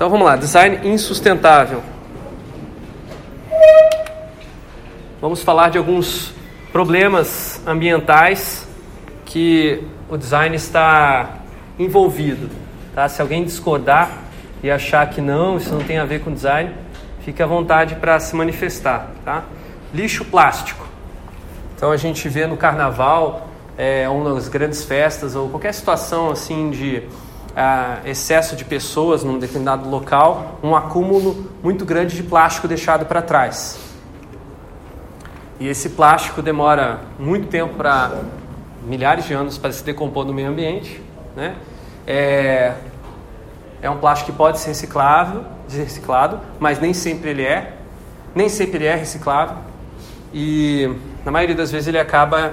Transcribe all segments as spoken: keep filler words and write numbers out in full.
Então vamos lá, design insustentável. Vamos falar de alguns problemas ambientais que o design está envolvido. Tá? Se alguém discordar e achar que não, isso não tem a ver com design, fique à vontade para se manifestar. Tá? Lixo plástico. Então a gente vê no carnaval, é, ou nas grandes festas, ou qualquer situação assim de ah, excesso de pessoas num determinado local, um acúmulo muito grande de plástico deixado para trás. E esse plástico demora muito tempo, para milhares de anos, para se decompor no meio ambiente, né? É, é um plástico que pode ser reciclável, reciclado, mas nem sempre ele é, nem sempre ele é reciclável. E na maioria das vezes ele acaba,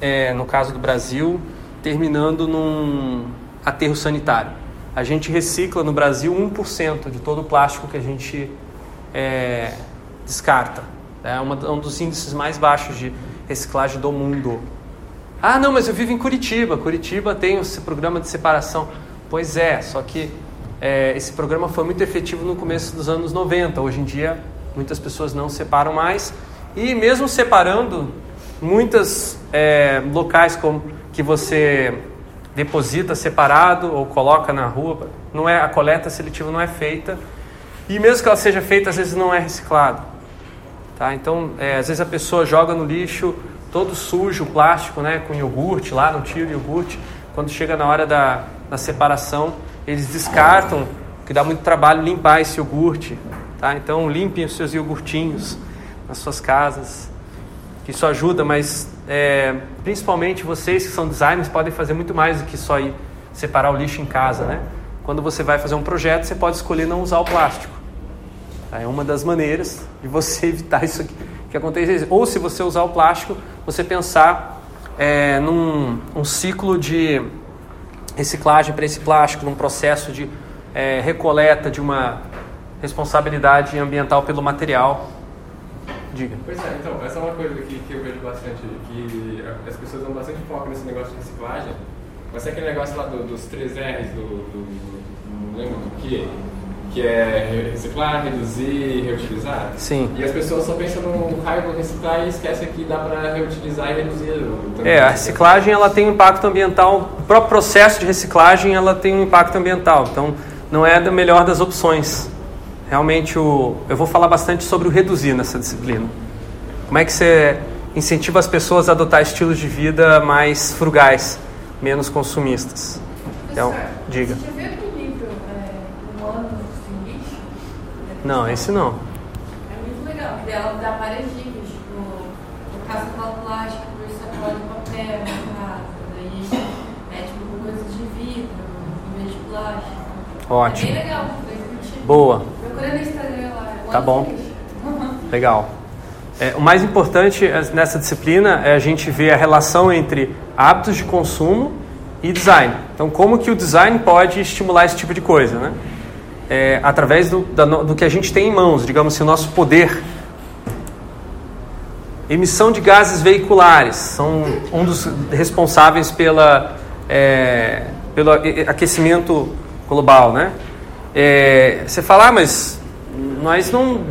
é, no caso do Brasil, terminando num aterro sanitário. A gente recicla no Brasil um por cento de todo o plástico que a gente é, descarta. É uma, um dos índices mais baixos de reciclagem do mundo. Ah, não, mas eu vivo em Curitiba. Curitiba tem esse programa de separação. Pois é, só que é, esse programa foi muito efetivo no começo dos anos noventa. Hoje em dia, muitas pessoas não separam mais. E mesmo separando, muitos é, locais como que você deposita separado ou coloca na rua, não é, a coleta seletiva não é feita. E mesmo que ela seja feita, às vezes não é reciclado. Tá, então, é, às vezes a pessoa joga no lixo todo sujo, plástico, né, com iogurte lá, não tira o iogurte. Quando chega na hora da, da separação, eles descartam, que dá muito trabalho limpar esse iogurte. Tá? Então, limpem os seus iogurtinhos nas suas casas. Isso ajuda, mas é, principalmente vocês que são designers podem fazer muito mais do que só ir separar o lixo em casa. Né? Quando você vai fazer um projeto, você pode escolher não usar o plástico. É uma das maneiras de você evitar isso aqui, que acontece. Ou se você usar o plástico, você pensar é, num um ciclo de reciclagem para esse plástico, num processo de é, recoleta de uma responsabilidade ambiental pelo material. Diga. Pois é, então, essa é uma coisa que, que eu vejo bastante, que as pessoas dão bastante foco nesse negócio de reciclagem, mas é aquele negócio lá do, dos três R's, do, do, do, não lembro do que... que é reciclar, reduzir, reutilizar. Sim. E as pessoas só pensam no raio do reciclar e esquecem que dá para reutilizar e reduzir. É, a reciclagem ela tem um impacto ambiental, o próprio processo de reciclagem ela tem um impacto ambiental, então não é a melhor das opções. Realmente, o, eu vou falar bastante sobre o reduzir nessa disciplina. Como é que você incentiva as pessoas a adotar estilos de vida mais frugais, menos consumistas? Então, diga. Não, esse não. É muito legal, porque ela dá várias dicas, tipo, no caso do plástico, por sacola de papel, no caso, daí é tipo coisa de vidro, no meio de plástico. Ótimo. É bem legal, porque boa. Procura no Instagram lá. Tá bom. Legal. É, o mais importante nessa disciplina é a gente ver a relação entre hábitos de consumo e design. Então, como que o design pode estimular esse tipo de coisa, né? É, através do, da, do que a gente tem em mãos, digamos assim, o nosso poder. Emissão de gases veiculares, são um dos responsáveis pela, é, pelo aquecimento global, né? É, você fala, ah, mas nós, não,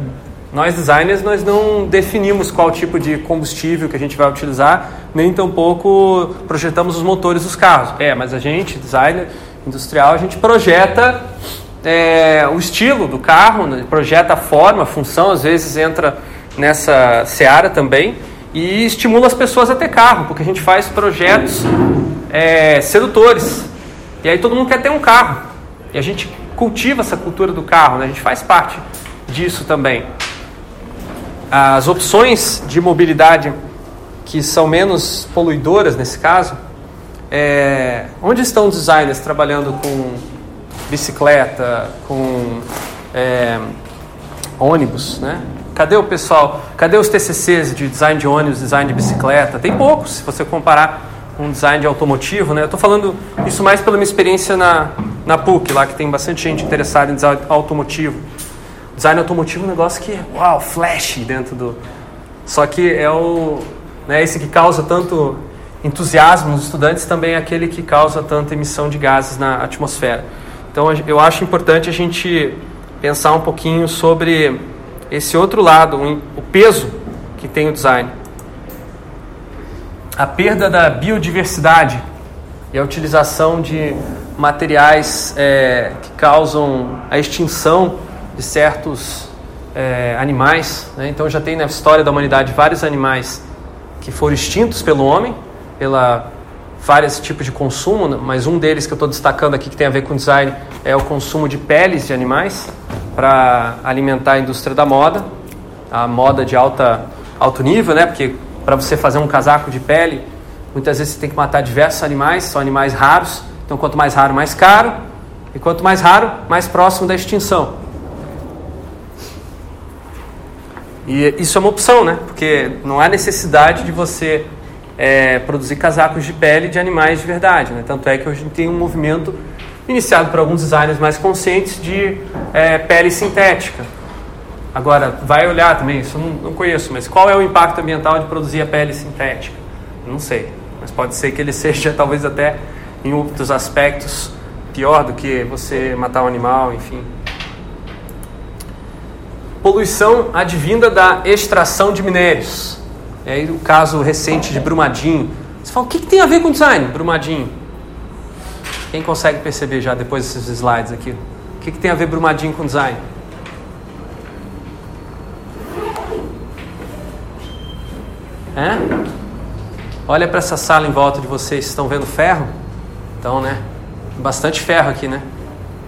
nós designers nós não definimos qual tipo de combustível que a gente vai utilizar, nem tampouco projetamos os motores dos carros. É, mas a gente, designer industrial, a gente projeta... É, o estilo do carro, né? Projeta a forma, a função, às vezes entra nessa seara também e estimula as pessoas a ter carro, porque a gente faz projetos é, sedutores e aí todo mundo quer ter um carro e a gente cultiva essa cultura do carro, né? A gente faz parte disso também. As opções de mobilidade que são menos poluidoras nesse caso, é... onde estão os designers trabalhando com bicicleta, com é, ônibus, né? Cadê o pessoal? Cadê os T C Cs de design de ônibus, design de bicicleta? Tem poucos, se você comparar um design de automotivo, né? Eu estou falando isso mais pela minha experiência na, na P U C, lá que tem bastante gente interessada em design automotivo. Design automotivo é um negócio que é, uau, flash dentro do... Só que é o... Né, esse que causa tanto entusiasmo nos estudantes também é aquele que causa tanta emissão de gases na atmosfera. Então, eu acho importante a gente pensar um pouquinho sobre esse outro lado, o peso que tem o design. A perda da biodiversidade e a utilização de materiais é, que causam a extinção de certos é, animais, né? Então, já tem na história da humanidade vários animais que foram extintos pelo homem, pela vários tipos de consumo, mas um deles que eu estou destacando aqui, que tem a ver com design, é o consumo de peles de animais para alimentar a indústria da moda, a moda de alta, alto nível, né? Porque para você fazer um casaco de pele, muitas vezes você tem que matar diversos animais, são animais raros, então quanto mais raro, mais caro, e quanto mais raro, mais próximo da extinção. E isso é uma opção, né? Porque não há necessidade de você É, produzir casacos de pele de animais de verdade, né? Tanto é que hoje tem um movimento iniciado por alguns designers mais conscientes de é, pele sintética. Agora, vai olhar também, isso eu não, não conheço, mas qual é o impacto ambiental de produzir a pele sintética? Não sei, mas pode ser que ele seja talvez até em outros aspectos pior do que você matar um animal, enfim. Poluição advinda da extração de minérios. E aí o caso recente de Brumadinho. Você fala, o que, que tem a ver com design, Brumadinho? Quem consegue perceber já depois desses slides aqui? O que, que tem a ver Brumadinho com design? É? Olha para essa sala em volta de vocês, estão vendo ferro? Então, né? Bastante ferro aqui, né?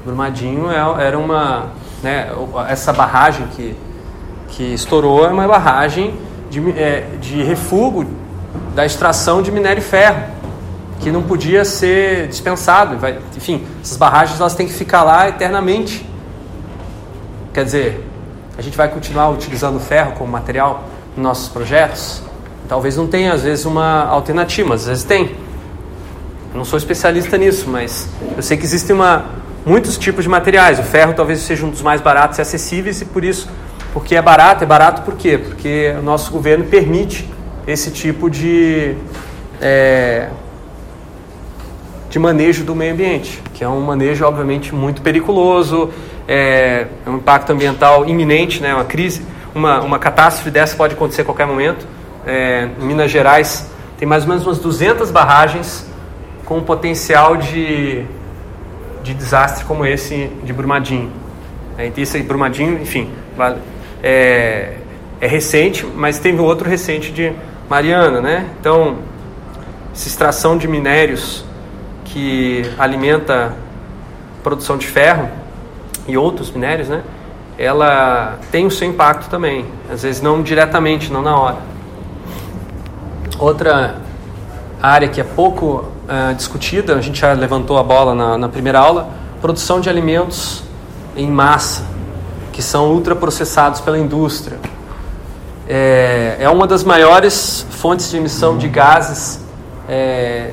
Brumadinho era uma... né, essa barragem que, que estourou é uma barragem... De, é, de refúgio da extração de minério ferro, que não podia ser dispensado. Vai, enfim, essas barragens elas têm que ficar lá eternamente. Quer dizer, a gente vai continuar utilizando o ferro como material nos nossos projetos? Talvez não tenha, às vezes, uma alternativa, mas às vezes tem. Eu não sou especialista nisso, mas eu sei que existem uma, muitos tipos de materiais. O ferro talvez seja um dos mais baratos e acessíveis, e por isso... Porque é barato, é barato por quê? Porque o nosso governo permite esse tipo de, é, de manejo do meio ambiente, que é um manejo, obviamente, muito periculoso, é, é um impacto ambiental iminente, né? Uma crise, uma, uma catástrofe dessa pode acontecer a qualquer momento. É, em Minas Gerais tem mais ou menos umas duzentas barragens com potencial de, de desastre como esse de Brumadinho. É, isso aí, Brumadinho, enfim... Vale. É, é recente, mas teve outro recente de Mariana, né? Então, essa extração de minérios que alimenta a produção de ferro e outros minérios, né? Ela tem o seu impacto também, às vezes não diretamente, não na hora. Outra área que é pouco uh, discutida, a gente já levantou a bola na, na primeira aula, produção de alimentos em massa, que são ultraprocessados pela indústria. É, é uma das maiores fontes de emissão de gases é,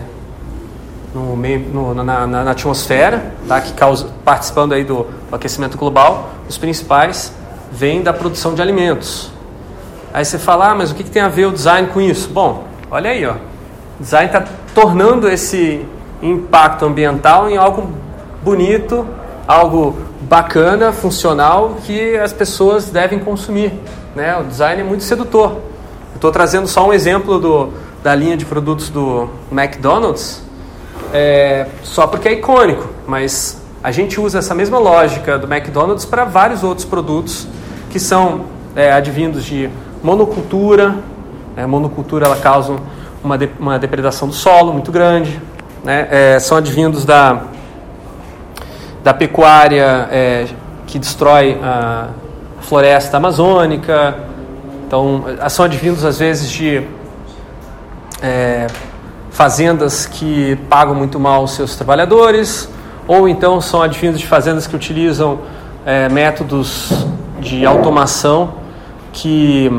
no, no, na, na, na atmosfera, tá? Que causa, participando aí do, do aquecimento global, os principais vêm da produção de alimentos. Aí você fala, ah, mas o que, que tem a ver o design com isso? Bom, olha aí, ó. O design está tornando esse impacto ambiental em algo bonito, algo bacana, funcional, que as pessoas devem consumir, né? O design é muito sedutor. Estou trazendo só um exemplo do, da linha de produtos do McDonald's, é, só porque é icônico, mas a gente usa essa mesma lógica do McDonald's para vários outros produtos que são é, advindos de monocultura. A monocultura ela causa uma, de, uma depredação do solo muito grande, né? É, são advindos da... da pecuária é, que destrói a floresta amazônica. Então, são advindos, às vezes, de é, fazendas que pagam muito mal os seus trabalhadores, ou então são advindos de fazendas que utilizam é, métodos de automação que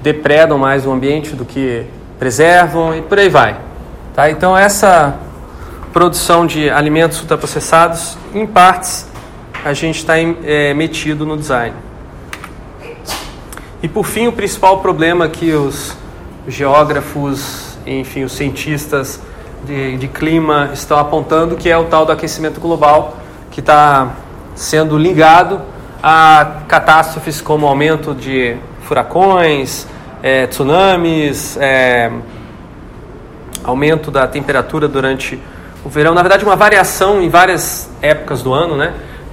depredam mais o ambiente do que preservam, e por aí vai. Tá? Então, essa... produção de alimentos ultraprocessados, em partes, a gente está é, metido no design. E, por fim, o principal problema que os geógrafos, enfim, os cientistas de, de clima estão apontando, que é o tal do aquecimento global, que está sendo ligado a catástrofes como aumento de furacões, é, tsunamis, é, aumento da temperatura durante o verão. Na verdade, uma variação em várias épocas do ano, né?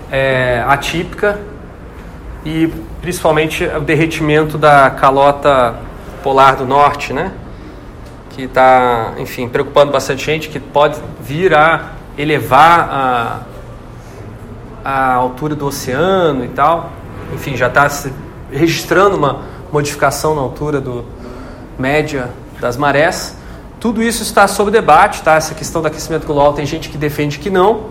É, atípica, e principalmente o derretimento da calota polar do norte, né? Que está, enfim, preocupando bastante gente, que pode vir a elevar a, a altura do oceano e tal. Enfim, já está se registrando uma modificação na altura do, média das marés. Tudo isso está sob debate, tá? Essa questão do aquecimento global, tem gente que defende que não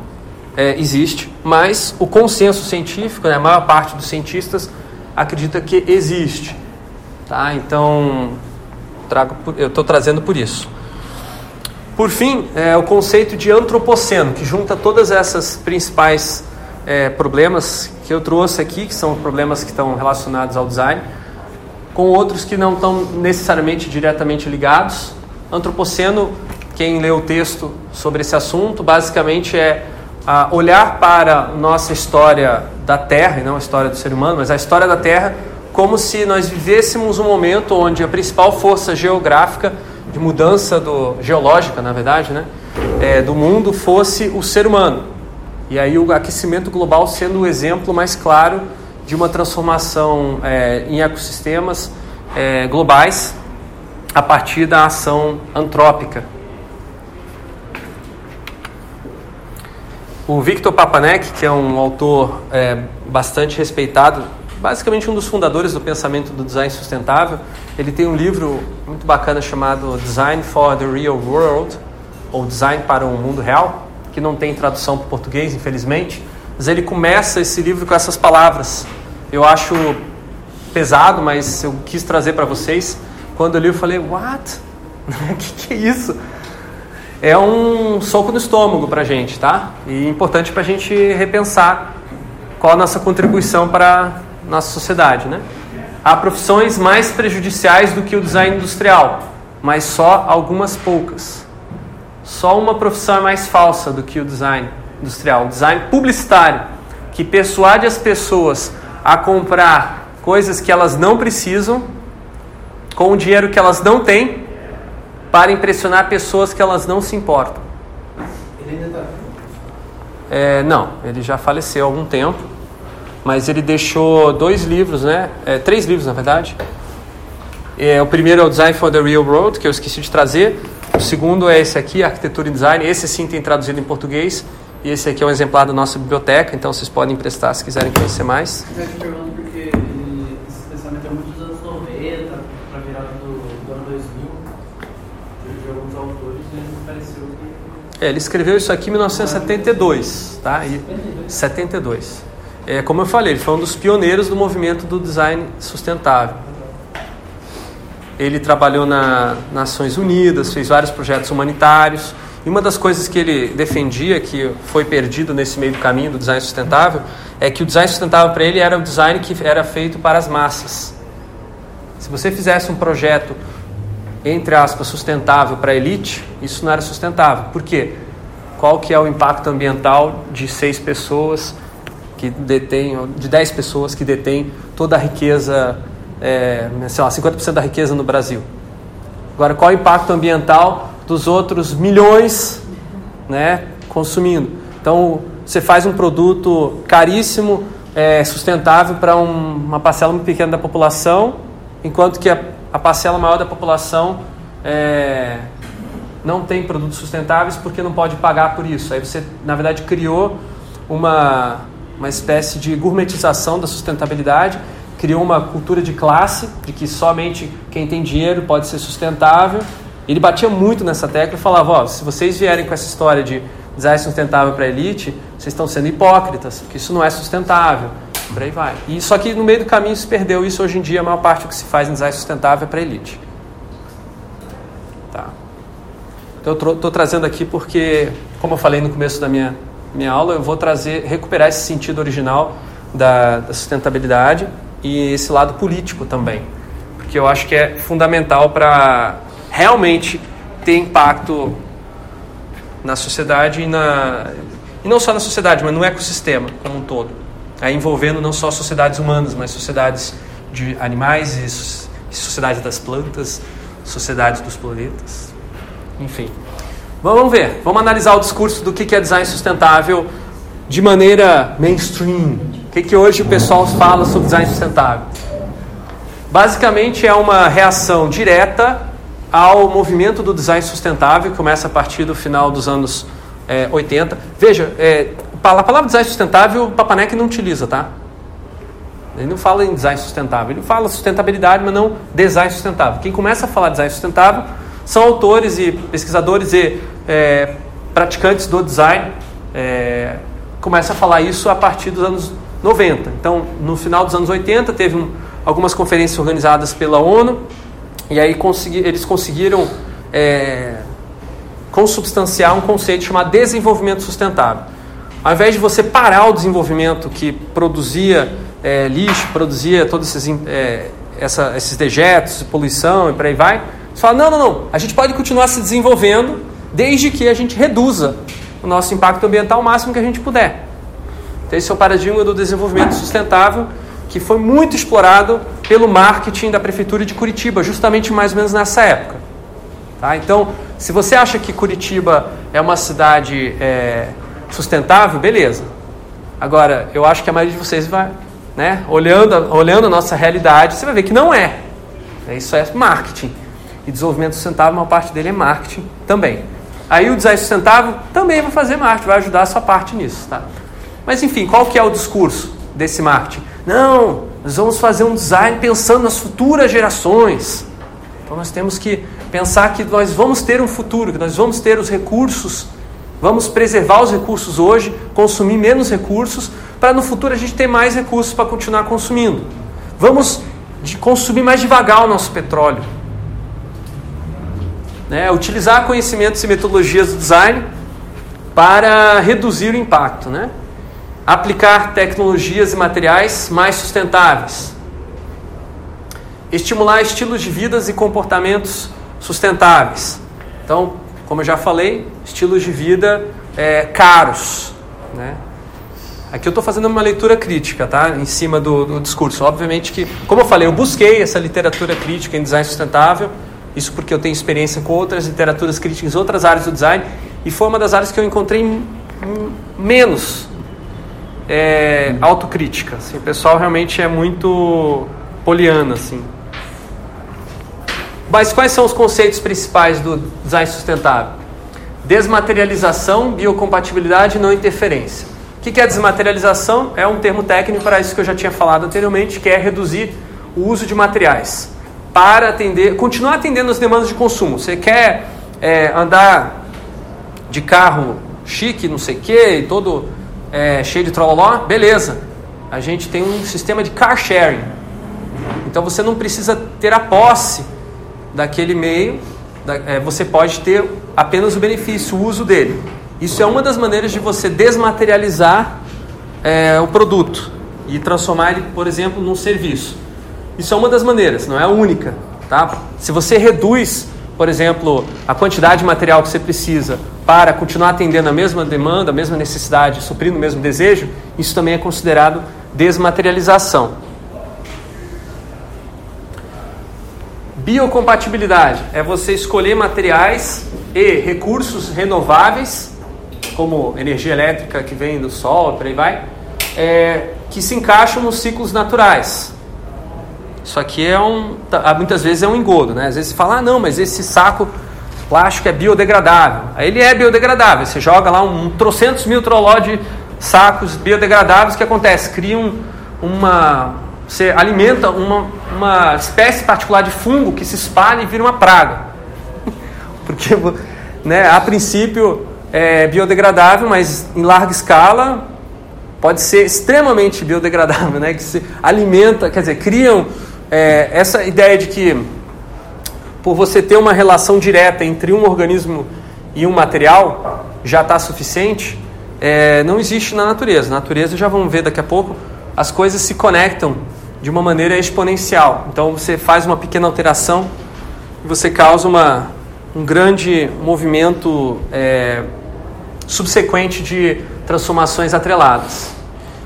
é, existe, mas o consenso científico, né, a maior parte dos cientistas acredita que existe. Tá? Então... eu estou trazendo por isso. Por fim, é o conceito de antropoceno, que junta todas essas principais é, problemas que eu trouxe aqui, que são problemas que estão relacionados ao design, com outros que não estão necessariamente diretamente ligados. Antropoceno, quem lê o texto sobre esse assunto, basicamente é a olhar para nossa história da Terra, e não a história do ser humano, mas a história da Terra, como se nós vivêssemos um momento onde a principal força geográfica, de mudança do, geológica, na verdade, né, é, do mundo, fosse o ser humano. E aí o aquecimento global sendo o exemplo mais claro de uma transformação é, em ecossistemas é, globais a partir da ação antrópica. O Victor Papanek, que é um autor é, bastante respeitado, basicamente um dos fundadores do pensamento do design sustentável, ele tem um livro muito bacana chamado Design for the Real World, ou Design para o Mundo Real, que não tem tradução para o português, infelizmente, mas ele começa esse livro com essas palavras. Eu acho pesado, mas eu quis trazer para vocês. Quando eu li, eu falei, what? O que, que é isso? É um soco no estômago para a gente, tá? E é importante para a gente repensar qual a nossa contribuição para... nossa sociedade, né? Há profissões mais prejudiciais do que o design industrial, mas só algumas poucas. Só uma profissão é mais falsa do que o design industrial. O design publicitário, que persuade as pessoas a comprar coisas que elas não precisam, com o dinheiro que elas não têm, para impressionar pessoas que elas não se importam. Ele ainda está vivo? Não, ele já faleceu há algum tempo. Mas ele deixou dois livros, né? É, três livros, na verdade. É, o primeiro é o Design for the Real World, que eu esqueci de trazer. O segundo é esse aqui, Arquitetura e Design. Esse sim tem traduzido em português. E esse aqui é um exemplar da nossa biblioteca, então vocês podem emprestar se quiserem conhecer mais. Se quiser te pergunto, porque ele, esse pensamento é muito dos anos noventa, para a virada do, do ano dois mil, de alguns autores, e ele pareceu que... É, ele escreveu isso aqui em mil novecentos e setenta e dois, tá? E, setenta e dois. É, como eu falei, ele foi um dos pioneiros do movimento do design sustentável. Ele trabalhou na Nações Unidas, fez vários projetos humanitários. E uma das coisas que ele defendia, que foi perdido nesse meio do caminho do design sustentável, é que o design sustentável para ele era o design que era feito para as massas. Se você fizesse um projeto, entre aspas, sustentável para a elite, isso não era sustentável. Por quê? Qual que é o impacto ambiental de seis pessoas... que detém, de dez pessoas que detêm toda a riqueza, é, sei lá, cinquenta por cento da riqueza no Brasil. Agora, qual é o impacto ambiental dos outros milhões, né, consumindo? Então, você faz um produto caríssimo, é, sustentável para um, uma parcela muito pequena da população, enquanto que a, a parcela maior da população é, não tem produtos sustentáveis porque não pode pagar por isso. Aí você, na verdade, criou uma... uma espécie de gourmetização da sustentabilidade, criou uma cultura de classe, de que somente quem tem dinheiro pode ser sustentável. Ele batia muito nessa tecla e falava, ó, se vocês vierem com essa história de design sustentável para a elite, vocês estão sendo hipócritas, porque isso não é sustentável, por aí vai. E, só que no meio do caminho se perdeu isso, hoje em dia a maior parte do que se faz em design sustentável é para a elite. Tá. Então eu estou trazendo aqui porque, como eu falei no começo da minha... minha aula, eu vou trazer, recuperar esse sentido original da, da sustentabilidade e esse lado político também, porque eu acho que é fundamental para realmente ter impacto na sociedade e na, E não só na sociedade, mas no ecossistema como um todo. Aí envolvendo não só sociedades humanas, mas sociedades de animais e sociedades das plantas, sociedades dos planetas, enfim. Vamos ver, vamos analisar o discurso do que é design sustentável de maneira mainstream. O que, que hoje o pessoal fala sobre design sustentável? Basicamente é uma reação direta ao movimento do design sustentável, que começa a partir do final dos anos é, oitenta. Veja, é, a palavra design sustentável o Papanek não utiliza, tá? Ele não fala em design sustentável, ele fala sustentabilidade, mas não design sustentável. Quem começa a falar design sustentável são autores e pesquisadores e é, praticantes do design, é, começa a falar isso a partir dos anos noventa. Então, no final dos anos oitenta, teve um, algumas conferências organizadas pela ONU, e aí consegui, eles conseguiram é, consubstanciar um conceito chamado desenvolvimento sustentável. Ao invés de você parar o desenvolvimento que produzia é, lixo, produzia todos esses, é, essa, esses dejetos, poluição e por aí vai, você fala, não, não, não, a gente pode continuar se desenvolvendo desde que a gente reduza o nosso impacto ambiental o máximo que a gente puder. Então esse é o paradigma do desenvolvimento sustentável, que foi muito explorado pelo marketing da Prefeitura de Curitiba, justamente mais ou menos nessa época. Tá? Então, se você acha que Curitiba é uma cidade é, sustentável, beleza. Agora, eu acho que a maioria de vocês vai, né, olhando, olhando a nossa realidade, você vai ver que não é. Isso é marketing. E desenvolvimento sustentável, uma parte dele é marketing também. Aí o design sustentável também vai fazer marketing, vai ajudar a sua parte nisso, tá? Mas enfim, qual que é o discurso desse marketing? Não, nós vamos fazer um design pensando nas futuras gerações. Então nós temos que pensar que nós vamos ter um futuro, que nós vamos ter os recursos, vamos preservar os recursos hoje, consumir menos recursos, para no futuro a gente ter mais recursos para continuar consumindo. Vamos consumir mais devagar o nosso petróleo. Né, utilizar conhecimentos e metodologias do design para reduzir o impacto, né? Aplicar tecnologias e materiais mais sustentáveis, estimular estilos de vidas e comportamentos sustentáveis. Então, como eu já falei, estilos de vida é, caros, né? Aqui eu estou fazendo uma leitura crítica, tá? Em cima do, do discurso. Obviamente que, como eu falei, eu busquei essa literatura crítica em design sustentável. Isso porque eu tenho experiência com outras literaturas críticas, outras áreas do design, e foi uma das áreas que eu encontrei m- m- menos é, autocrítica. Assim, o pessoal realmente é muito poliana, assim. Mas quais são os conceitos principais do design sustentável? Desmaterialização, biocompatibilidade e não interferência. O que é desmaterialização? É um termo técnico para isso que eu já tinha falado anteriormente, que é reduzir o uso de materiais. Para atender, continuar atendendo as demandas de consumo. Você quer é, andar de carro chique, não sei o que, todo é, cheio de trololó? Beleza. A gente tem um sistema de car sharing. Então você não precisa ter a posse daquele meio, da, é, você pode ter apenas o benefício, o uso dele. Isso é uma das maneiras de você desmaterializar é, o produto e transformar ele, por exemplo, num serviço. Isso é uma das maneiras, não é a única, tá? Se você reduz, por exemplo, a quantidade de material que você precisa para continuar atendendo a mesma demanda, a mesma necessidade, suprindo o mesmo desejo, isso também é considerado desmaterialização. Biocompatibilidade é você escolher materiais e recursos renováveis, como energia elétrica que vem do sol, por aí vai, é, que se encaixam nos ciclos naturais. Isso aqui é um, muitas vezes é um engodo, né? Às vezes você fala, ah, não, mas esse saco plástico é biodegradável. Aí ele é biodegradável, você joga lá um trocentos mil troló de sacos biodegradáveis, o que acontece? Cria um, uma... Você alimenta uma, uma espécie particular de fungo que se espalha e vira uma praga. Porque, né, a princípio é biodegradável, mas em larga escala pode ser extremamente biodegradável, né? Que se alimenta, quer dizer, criam... É, essa ideia de que por você ter uma relação direta entre um organismo e um material já está suficiente, é, não existe na natureza. Na natureza, já vamos ver daqui a pouco, as coisas se conectam de uma maneira exponencial. Então você faz uma pequena alteração e você causa uma, um grande movimento é, subsequente de transformações atreladas.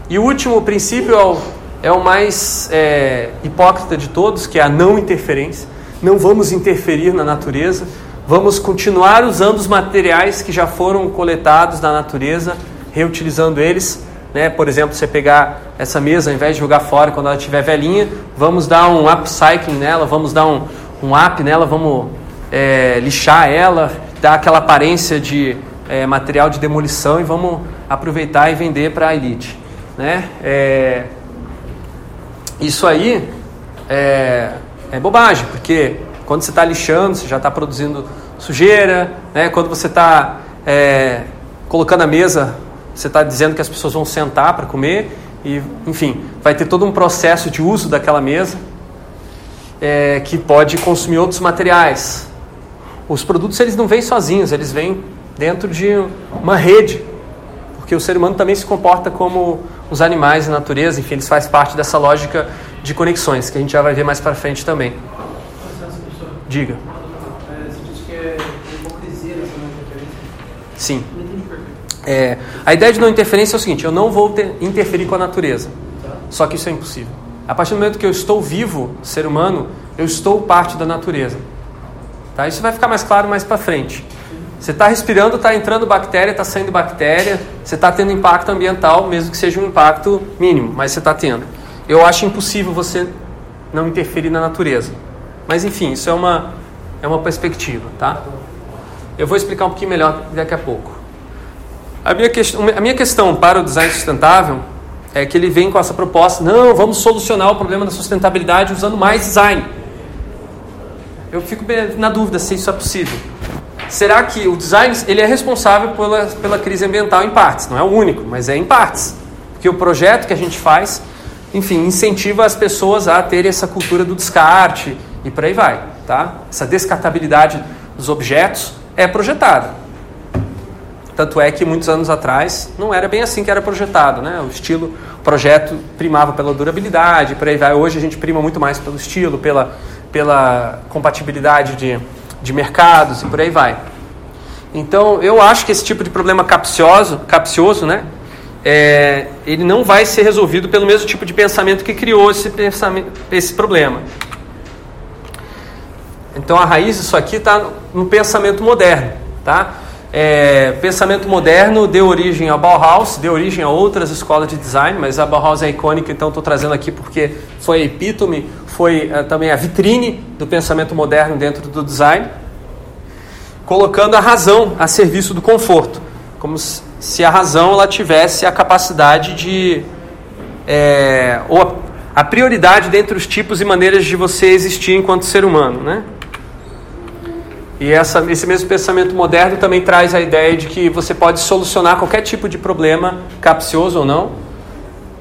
E o último princípio é o, é o mais é, hipócrita de todos, que é a não interferência. Não vamos interferir na natureza, vamos continuar usando os materiais que já foram coletados da natureza, reutilizando eles. Né? Por exemplo, você pegar essa mesa, ao invés de jogar fora quando ela estiver velhinha, vamos dar um upcycling nela, vamos dar um, um up nela, vamos é, lixar ela, dar aquela aparência de é, material de demolição e vamos aproveitar e vender para a elite. Né? É, isso aí é, é bobagem, porque quando você está lixando, você já está produzindo sujeira, né? Quando você está é, colocando a mesa, você está dizendo que as pessoas vão sentar para comer, e, enfim, vai ter todo um processo de uso daquela mesa é, que pode consumir outros materiais. Os produtos eles não vêm sozinhos, eles vêm dentro de uma rede, porque o ser humano também se comporta como os animais e a natureza, enfim, eles fazem parte dessa lógica de conexões, que a gente já vai ver mais para frente também. Diga. Você diz que é hipocrisia essa não interferência? Sim. É, a ideia de não interferência é o seguinte, eu não vou ter, interferir com a natureza, só que isso é impossível. A partir do momento que eu estou vivo, ser humano, eu estou parte da natureza. Tá? Isso vai ficar mais claro mais para frente. Você está respirando, está entrando bactéria, está saindo bactéria, você está tendo impacto ambiental, mesmo que seja um impacto mínimo, mas você está tendo. Eu acho impossível você não interferir na natureza. Mas, enfim, isso é uma, é uma perspectiva, tá? Eu vou explicar um pouquinho melhor daqui a pouco. A minha, que, a minha questão para o design sustentável é que ele vem com essa proposta, não, vamos solucionar o problema da sustentabilidade usando mais design. Eu fico na dúvida se isso é possível. Será que o design ele é responsável pela, pela crise ambiental em partes? Não é o único, mas é em partes. Porque o projeto que a gente faz, enfim, incentiva as pessoas a terem essa cultura do descarte e por aí vai. Tá? Essa descartabilidade dos objetos é projetada. Tanto é que muitos anos atrás não era bem assim que era projetado. Né? O estilo, o projeto primava pela durabilidade, por aí vai. Hoje a gente prima muito mais pelo estilo, pela, pela compatibilidade de... de mercados e por aí vai. Então, eu acho que esse tipo de problema capcioso, capcioso né, é, ele não vai ser resolvido pelo mesmo tipo de pensamento que criou esse, pensamento, esse problema. Então, a raiz disso aqui está no pensamento moderno. Tá? É, pensamento moderno deu origem ao Bauhaus, deu origem a outras escolas de design, mas a Bauhaus é icônica, então estou trazendo aqui porque foi a epítome, foi uh, também a vitrine do pensamento moderno dentro do design, colocando a razão a serviço do conforto, como se a razão ela tivesse a capacidade de... É, ou a, a prioridade dentre os tipos e maneiras de você existir enquanto ser humano, né? E essa, esse mesmo pensamento moderno também traz a ideia de que você pode solucionar qualquer tipo de problema, capcioso ou não,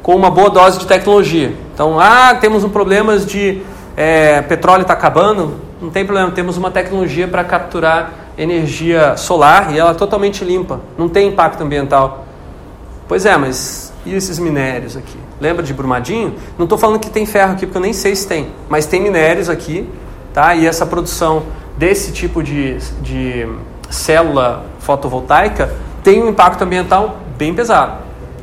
com uma boa dose de tecnologia. Então, ah, temos um problema de é, petróleo está acabando, não tem problema, temos uma tecnologia para capturar energia solar e ela é totalmente limpa, não tem impacto ambiental. Pois é, mas e esses minérios aqui? Lembra de Brumadinho? Não estou falando que tem ferro aqui, porque eu nem sei se tem, mas tem minérios aqui, tá? E essa produção desse tipo de, de célula fotovoltaica tem um impacto ambiental bem pesado,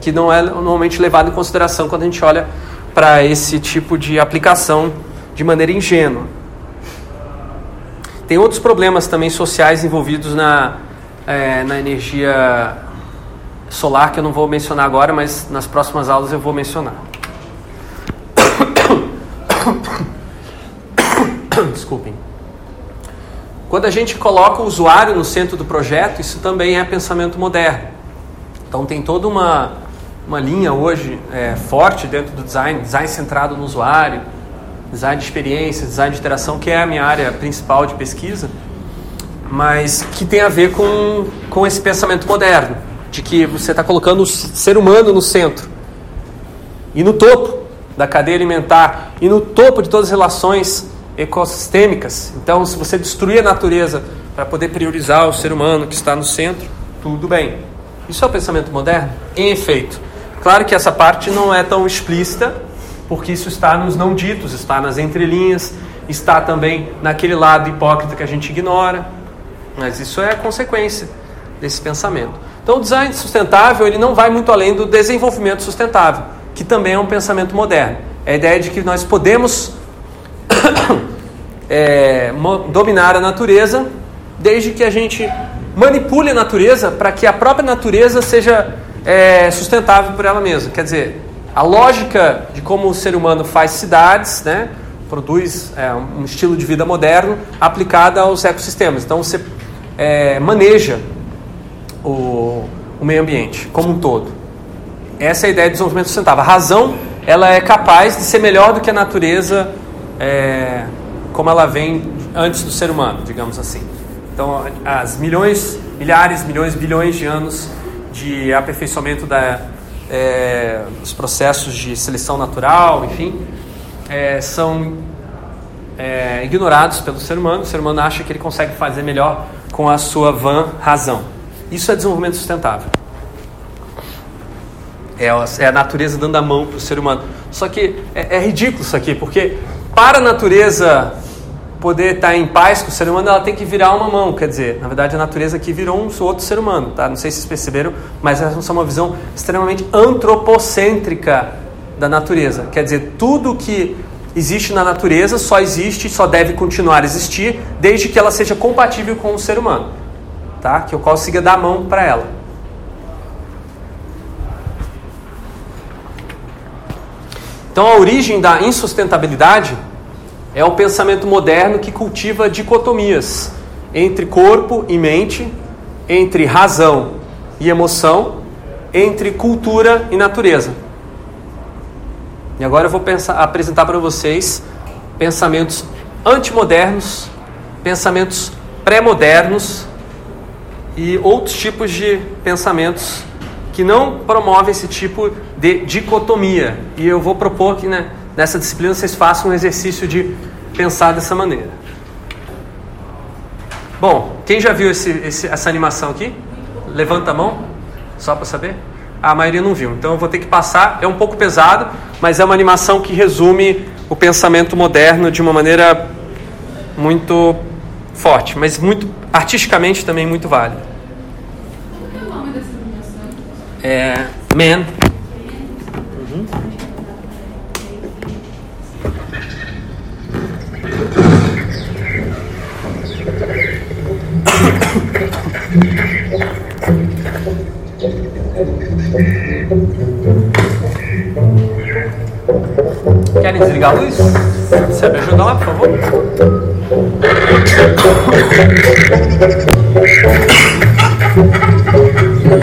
que não é normalmente levado em consideração quando a gente olha para esse tipo de aplicação de maneira ingênua. Tem outros problemas também sociais envolvidos na, é, na energia solar, que eu não vou mencionar agora, mas nas próximas aulas eu vou mencionar. Desculpem. Quando a gente coloca o usuário no centro do projeto, isso também é pensamento moderno. Então tem toda uma, uma linha hoje é, forte dentro do design, design centrado no usuário, design de experiência, design de interação, que é a minha área principal de pesquisa, mas que tem a ver com, com esse pensamento moderno, de que você está colocando o ser humano no centro e no topo da cadeia alimentar e no topo de todas as relações ecossistêmicas. Então, se você destruir a natureza para poder priorizar o ser humano que está no centro, tudo bem. Isso é o pensamento moderno? Em efeito. Claro que essa parte não é tão explícita, porque isso está nos não ditos, está nas entrelinhas, está também naquele lado hipócrita que a gente ignora, mas isso é a consequência desse pensamento. Então o design sustentável ele não vai muito além do desenvolvimento sustentável, que também é um pensamento moderno. É a ideia de que nós podemos é, dominar a natureza desde que a gente manipule a natureza para que a própria natureza seja é, sustentável por ela mesma. Quer dizer, a lógica de como o ser humano faz cidades, né, produz é, um estilo de vida moderno aplicada aos ecossistemas. Então você é, maneja O, o meio ambiente como um todo. Essa é a ideia do desenvolvimento sustentável. A razão, ela é capaz de ser melhor do que a natureza é, como ela vem antes do ser humano, digamos assim. Então, as milhões, milhares, milhões, bilhões de anos de aperfeiçoamento da, é, dos processos de seleção natural, enfim, é, são é, ignorados pelo ser humano. O ser humano acha que ele consegue fazer melhor com a sua vã razão. Isso é desenvolvimento sustentável. É a natureza dando a mão para o ser humano. Só que é, é ridículo isso aqui, porque para a natureza poder estar em paz com o ser humano, ela tem que virar uma mão. Quer dizer, na verdade, a natureza aqui virou um outro ser humano. Tá? Não sei se vocês perceberam, mas essa é uma visão extremamente antropocêntrica da natureza. Quer dizer, tudo que existe na natureza só existe, só deve continuar a existir, desde que ela seja compatível com o ser humano. Tá? Que eu consiga dar a mão para ela. Então, a origem da insustentabilidade é o pensamento moderno que cultiva dicotomias entre corpo e mente, entre razão e emoção, entre cultura e natureza. E agora eu vou pensar, apresentar para vocês pensamentos antimodernos, pensamentos pré-modernos, e outros tipos de pensamentos que não promovem esse tipo de dicotomia. E eu vou propor que, né, nessa disciplina vocês façam um exercício de pensar dessa maneira. Bom, quem já viu esse, esse, essa animação aqui? Levanta a mão, só para saber. A maioria não viu, então eu vou ter que passar. É um pouco pesado, mas é uma animação que resume o pensamento moderno de uma maneira muito forte, mas muito artisticamente também muito válida. Qual é o nome dessa animação? É Man. Uhum. Querem desligar a luz? Você me ajuda lá, por favor? Thank you.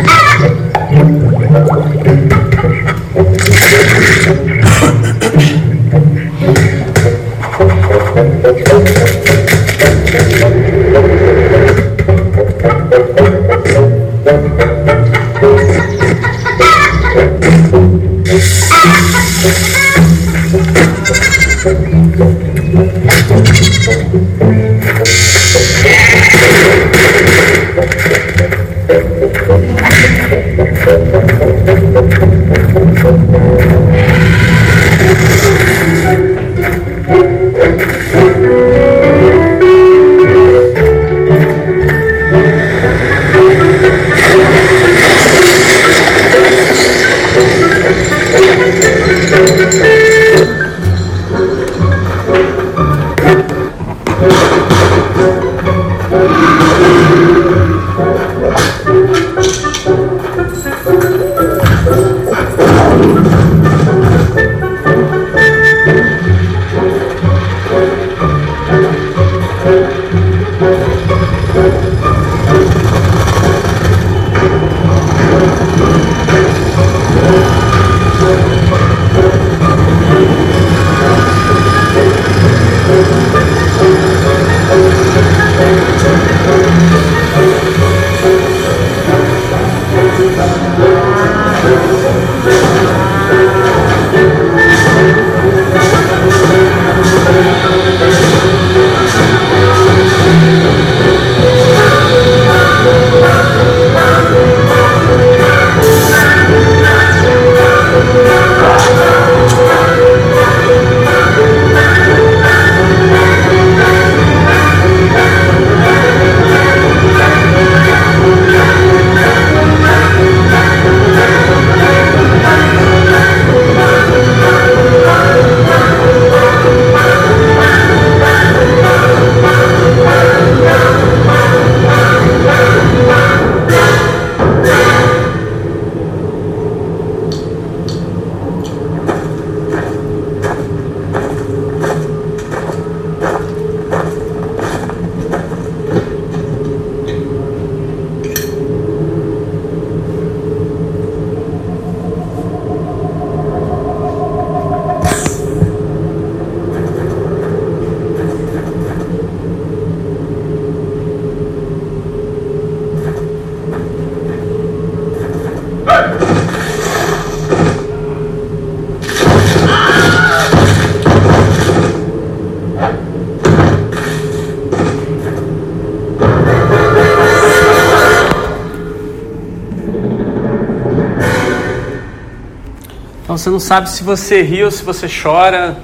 você não sabe se você ri ou se você chora,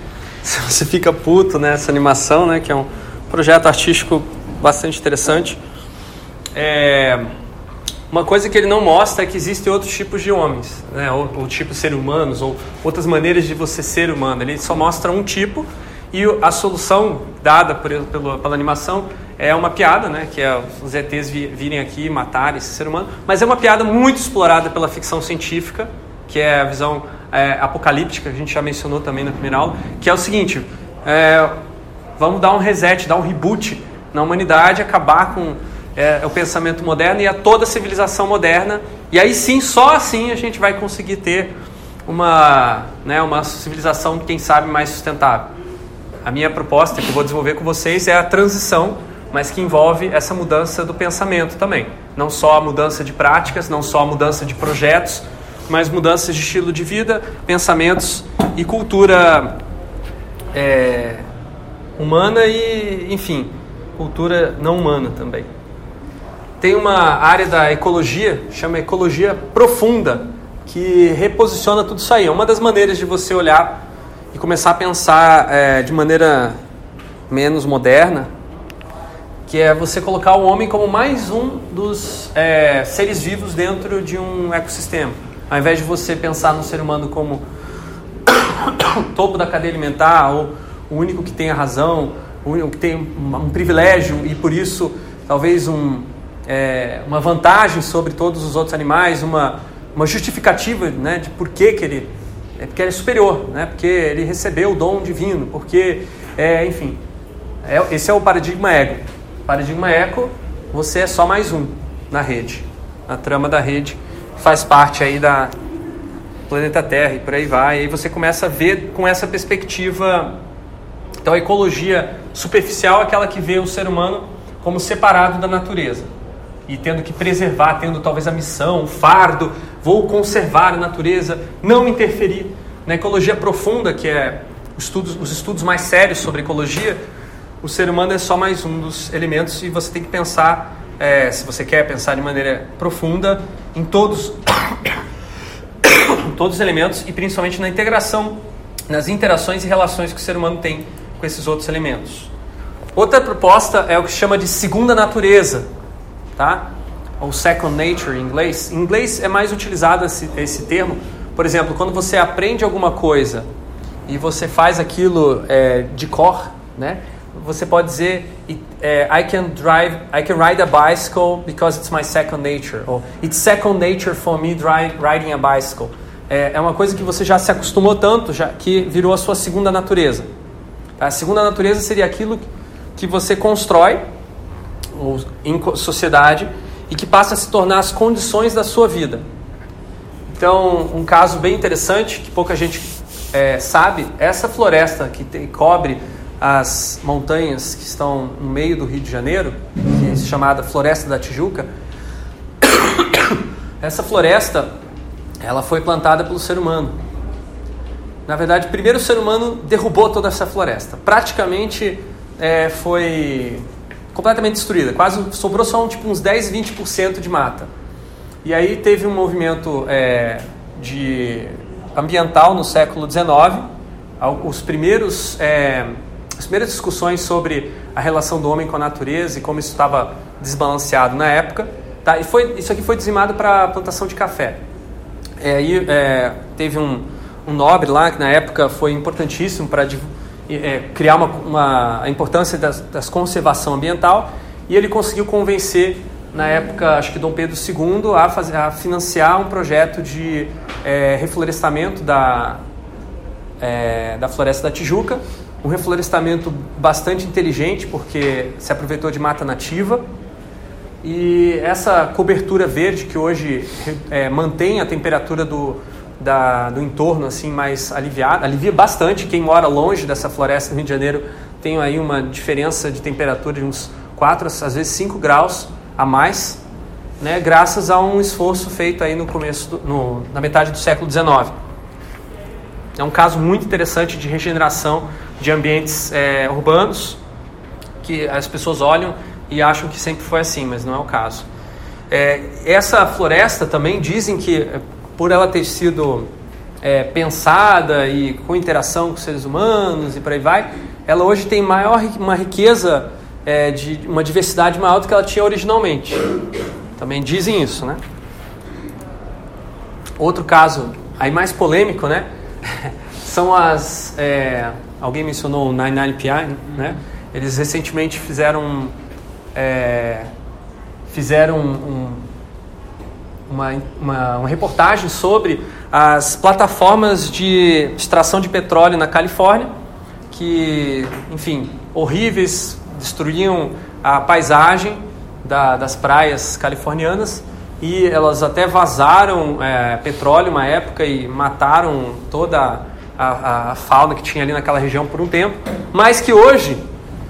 se você fica puto, né? Essa animação, né? Que é um projeto artístico bastante interessante. É... Uma coisa que ele não mostra é que existem outros tipos de homens, né? Ou, ou tipos ser humanos, ou outras maneiras de você ser humano. Ele só mostra um tipo e a solução dada por, pelo, pela animação é uma piada, né? Que é os E Tês virem aqui e matarem esse ser humano. Mas é uma piada muito explorada pela ficção científica, que é a visão é, apocalíptica, que a gente já mencionou também na primeira aula, que é o seguinte, é, vamos dar um reset, dar um reboot na humanidade, acabar com... É, é o pensamento moderno e a toda a civilização moderna. E aí sim, só assim a gente vai conseguir ter uma, né, uma civilização, quem sabe, mais sustentável. A minha proposta, que eu vou desenvolver com vocês, é a transição, mas que envolve essa mudança do pensamento também. Não só a mudança de práticas, não só a mudança de projetos, mas mudanças de estilo de vida, pensamentos e cultura é, humana e, enfim, cultura não humana também. Tem uma área da ecologia, chama Ecologia Profunda, que reposiciona tudo isso aí. É uma das maneiras de você olhar e começar a pensar é, de maneira menos moderna, que é você colocar o homem como mais um dos é, seres vivos dentro de um ecossistema. Ao invés de você pensar no ser humano como o topo da cadeia alimentar, ou o único que tem a razão, o único que tem um privilégio e, por isso, talvez um... É, uma vantagem sobre todos os outros animais, uma, uma justificativa, né, de por que, que ele é, porque ele é superior, né, porque ele recebeu o dom divino, porque, é, enfim, é, esse é o paradigma ego. Paradigma eco, você é só mais um na rede, na trama da rede, faz parte aí da planeta Terra e por aí vai. E aí você começa a ver com essa perspectiva. Então a ecologia superficial é aquela que vê o ser humano como separado da natureza e tendo que preservar, tendo talvez a missão, o fardo, vou conservar a natureza, não interferir. Na ecologia profunda, que é os estudos, os estudos mais sérios sobre ecologia, o ser humano é só mais um dos elementos e você tem que pensar, é, se você quer pensar de maneira profunda, em todos, em todos os elementos e principalmente na integração, nas interações e relações que o ser humano tem com esses outros elementos. Outra proposta é o que se chama de segunda natureza, tá? Ou second nature em inglês. Em inglês é mais utilizado esse, esse termo. Por exemplo, quando você aprende alguma coisa e você faz aquilo é, de cor, né? Você pode dizer é, I can drive, I can ride a bicycle because it's my second nature. Ou it's second nature for me drive, riding a bicycle. É, é uma coisa que você já se acostumou tanto já, que virou a sua segunda natureza. Tá? A segunda natureza seria aquilo que você constrói ou em sociedade e que passa a se tornar as condições da sua vida. Então, um caso bem interessante que pouca gente é, sabe, essa floresta que tem, cobre as montanhas que estão no meio do Rio de Janeiro, que é chamada Floresta da Tijuca, essa floresta ela foi plantada pelo ser humano. Na verdade, primeiro o ser humano derrubou toda essa floresta. Praticamente é, foi... completamente destruída, quase sobrou só um, tipo, uns dez, vinte por cento de mata. E aí teve um movimento é, de ambiental no século dezenove, os primeiros, é, as primeiras discussões sobre a relação do homem com a natureza e como isso estava desbalanceado na época, tá? E foi, isso aqui foi dizimado para a plantação de café. E aí é, teve um, um nobre lá, que na época foi importantíssimo para divulgar, É, criar uma, uma, a importância das, das conservação ambiental, e ele conseguiu convencer, na época, acho que Dom Pedro Segundo, a, fazer, a financiar um projeto de é, reflorestamento da, é, da Floresta da Tijuca, um reflorestamento bastante inteligente, porque se aproveitou de mata nativa, e essa cobertura verde que hoje é, mantém a temperatura do Da, do entorno assim, mais aliviado, alivia bastante. Quem mora longe dessa floresta no Rio de Janeiro tem aí uma diferença de temperatura de uns quatro, às vezes cinco graus a mais, né, graças a um esforço feito aí no começo do, no, na metade do século dezenove. É um caso muito interessante de regeneração de ambientes é, urbanos, que as pessoas olham e acham que sempre foi assim, mas não é o caso. É, essa floresta também dizem que, por ela ter sido é, pensada e com interação com seres humanos e por aí vai, ela hoje tem maior, uma riqueza, é, de uma diversidade maior do que ela tinha originalmente. Também dizem isso, né? Outro caso, aí mais polêmico, né? São as... É, alguém mencionou o noventa e nove P I, né? Eles recentemente fizeram... É, fizeram um, uma, uma, uma reportagem sobre as plataformas de extração de petróleo na Califórnia, que, enfim, horríveis, destruíam a paisagem da, das praias californianas, e elas até vazaram é, petróleo uma época e mataram toda a, a, a fauna que tinha ali naquela região por um tempo, mas que hoje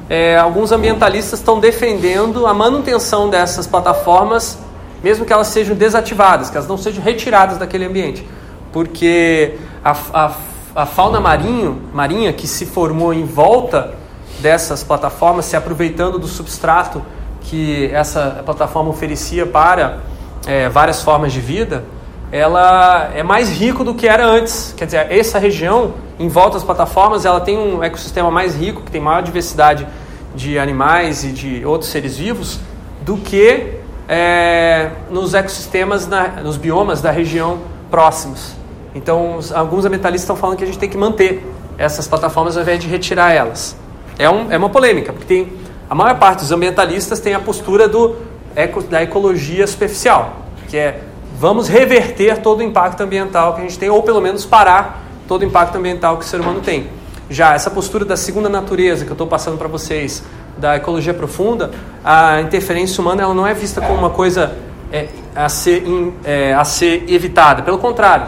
é, alguns ambientalistas estão defendendo a manutenção dessas plataformas, mesmo que elas sejam desativadas, que elas não sejam retiradas daquele ambiente, porque a, a, a fauna marinho, marinha que se formou em volta dessas plataformas, se aproveitando do substrato que essa plataforma oferecia para é, várias formas de vida, ela é mais rica do que era antes. Quer dizer, essa região, em volta das plataformas, ela tem um ecossistema mais rico, que tem maior diversidade de animais e de outros seres vivos, do que é, nos ecossistemas, na, nos biomas da região próximos. Então, os, alguns ambientalistas estão falando que a gente tem que manter essas plataformas ao invés de retirar elas. É, um, é uma polêmica, porque tem, a maior parte dos ambientalistas tem a postura do, eco, da ecologia superficial, que é vamos reverter todo o impacto ambiental que a gente tem, ou pelo menos parar todo o impacto ambiental que o ser humano tem. Já essa postura da segunda natureza que eu estou passando para vocês, da ecologia profunda, a interferência humana ela não é vista como uma coisa é, a, ser in, é, a ser evitada. Pelo contrário,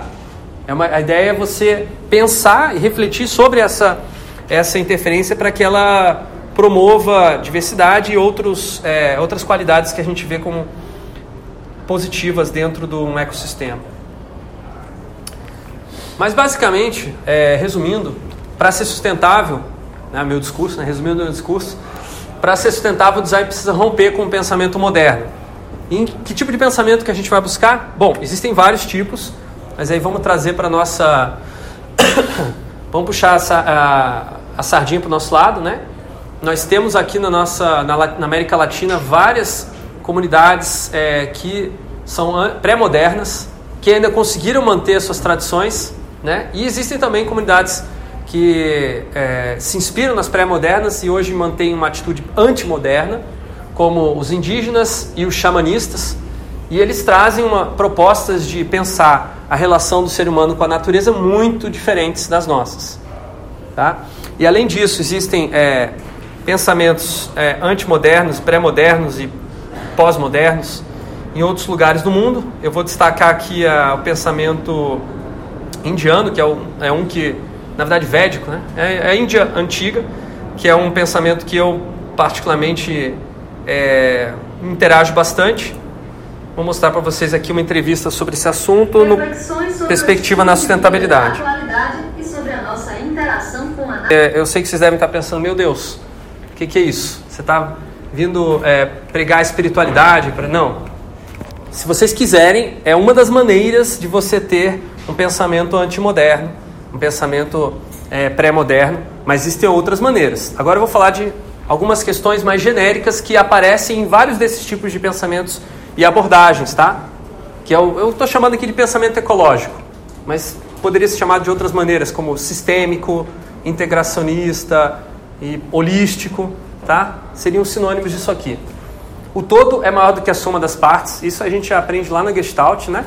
é uma, a ideia é você pensar e refletir sobre essa, essa interferência para que ela promova diversidade e outros, é, outras qualidades que a gente vê como positivas dentro de um ecossistema. Mas basicamente, é, resumindo, para ser sustentável, né, meu discurso, né, resumindo meu discurso, para ser sustentável o design precisa romper com o pensamento moderno. E em que tipo de pensamento que a gente vai buscar? Bom, existem vários tipos, mas aí vamos trazer para nossa, vamos puxar a, a, a sardinha para o nosso lado, né? Nós temos aqui na nossa, na, na América Latina várias comunidades é, que são pré-modernas, que ainda conseguiram manter suas tradições, né? E existem também comunidades que é, se inspiram nas pré-modernas e hoje mantêm uma atitude antimoderna, como os indígenas e os xamanistas, e eles trazem uma, propostas de pensar a relação do ser humano com a natureza muito diferentes das nossas. Tá? E além disso, existem é, pensamentos é, antimodernos, pré-modernos e pós-modernos em outros lugares do mundo. Eu vou destacar aqui a, o pensamento indiano, que é um, é um que, na verdade, védico, né? É, é a Índia antiga, que é um pensamento que eu particularmente é, interajo bastante. Vou mostrar para vocês aqui uma entrevista sobre esse assunto no Perspectiva na Sustentabilidade. E sobre a nossa interação com a... é, eu sei que vocês devem estar pensando, meu Deus, o que, que é isso? Você está vindo é, pregar a espiritualidade? Não. Se vocês quiserem, é uma das maneiras de você ter um pensamento antimoderno, um pensamento é, pré-moderno, mas existem outras maneiras. Agora eu vou falar de algumas questões mais genéricas que aparecem em vários desses tipos de pensamentos e abordagens, tá? Que eu estou chamando aqui de pensamento ecológico, mas poderia se chamar de outras maneiras, como sistêmico, integracionista e holístico. Tá? Seriam sinônimos disso aqui. O todo é maior do que a soma das partes. Isso a gente aprende lá na Gestalt, né?